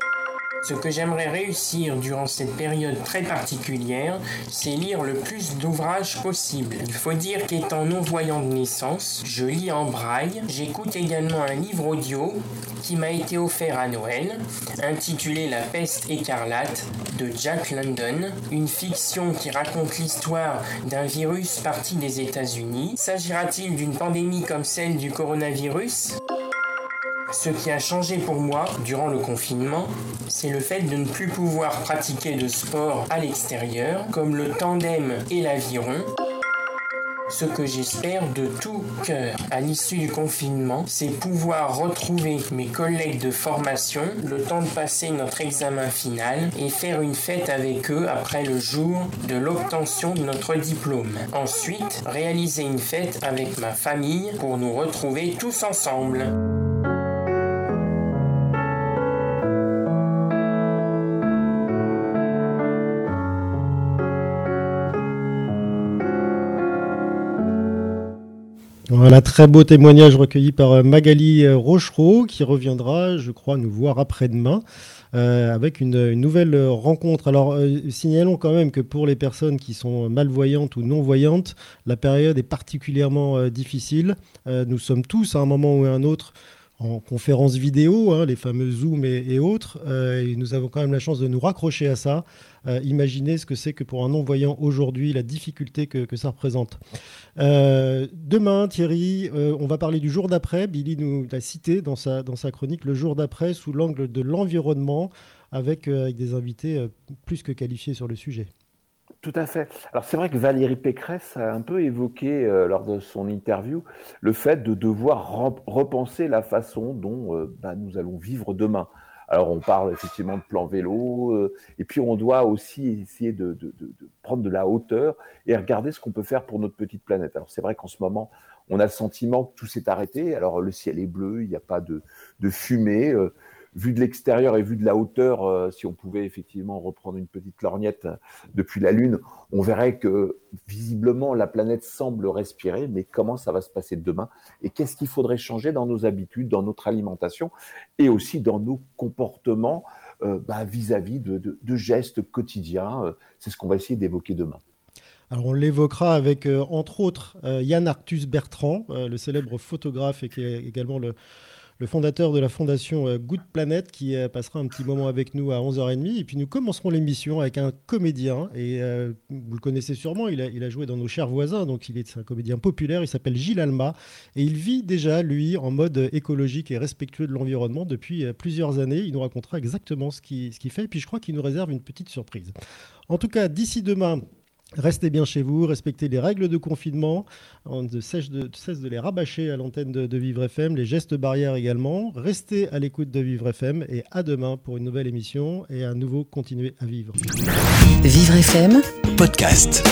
Ce que j'aimerais réussir durant cette période très particulière, c'est lire le plus d'ouvrages possible. Il faut dire qu'étant non-voyant de naissance, je lis en braille. J'écoute également un livre audio qui m'a été offert à Noël, intitulé La peste écarlate de Jack London, une fiction qui raconte l'histoire d'un virus parti des États-Unis. S'agira-t-il d'une pandémie comme celle du coronavirus ? Ce qui a changé pour moi durant le confinement, c'est le fait de ne plus pouvoir pratiquer de sport à l'extérieur, comme le tandem et l'aviron. Ce que j'espère de tout cœur à l'issue du confinement, c'est pouvoir retrouver mes collègues de formation, le temps de passer notre examen final et faire une fête avec eux après le jour de l'obtention de notre diplôme. Ensuite, réaliser une fête avec ma famille pour nous retrouver tous ensemble. Voilà, très beau témoignage recueilli par Magali Rochereau qui reviendra, je crois, nous voir après-demain euh, avec une, une nouvelle rencontre. Alors, euh, signalons quand même que pour les personnes qui sont malvoyantes ou non-voyantes, la période est particulièrement euh, difficile. Euh, nous sommes tous à un moment ou à un autre en conférence vidéo, hein, les fameux Zoom et, et autres, euh, et nous avons quand même la chance de nous raccrocher à ça. Euh, imaginez ce que c'est que pour un non-voyant aujourd'hui, la difficulté que, que ça représente. Euh, demain, Thierry, euh, on va parler du jour d'après. Billy nous l'a cité dans sa, dans sa chronique, le jour d'après sous l'angle de l'environnement, avec, euh, avec des invités euh, plus que qualifiés sur le sujet. Tout à fait. Alors c'est vrai que Valérie Pécresse a un peu évoqué euh, lors de son interview le fait de devoir rep- repenser la façon dont euh, bah, nous allons vivre demain. Alors on parle effectivement de plan vélo euh, et puis on doit aussi essayer de, de, de, de prendre de la hauteur et regarder ce qu'on peut faire pour notre petite planète. Alors c'est vrai qu'en ce moment on a le sentiment que tout s'est arrêté. Alors le ciel est bleu, il n'y a pas de, de fumée. Euh, Vu de l'extérieur et vu de la hauteur, euh, si on pouvait effectivement reprendre une petite lorgnette depuis la Lune, on verrait que visiblement la planète semble respirer, mais comment ça va se passer demain et qu'est-ce qu'il faudrait changer dans nos habitudes, dans notre alimentation et aussi dans nos comportements euh, bah, vis-à-vis de, de, de gestes quotidiens. Euh, c'est ce qu'on va essayer d'évoquer demain. Alors on l'évoquera avec, euh, entre autres, euh, Yann Arthus Bertrand, euh, le célèbre photographe et qui est également le... le fondateur de la fondation Good Planet, qui passera un petit moment avec nous à onze heures trente. Et puis nous commencerons l'émission avec un comédien. Et euh, vous le connaissez sûrement, il a, il a joué dans Nos Chers Voisins. Donc il est, c'est un comédien populaire, il s'appelle Gilles Alma. Et il vit déjà, lui, en mode écologique et respectueux de l'environnement depuis plusieurs années. Il nous racontera exactement ce qu'il, ce qu'il fait. Et puis je crois qu'il nous réserve une petite surprise. En tout cas, d'ici demain... restez bien chez vous, respectez les règles de confinement, on ne cesse de, cesse de les rabâcher à l'antenne de, de Vivre F M, les gestes barrières également. Restez à l'écoute de Vivre F M et à demain pour une nouvelle émission et à nouveau continuez à vivre. Vivre F M, podcast.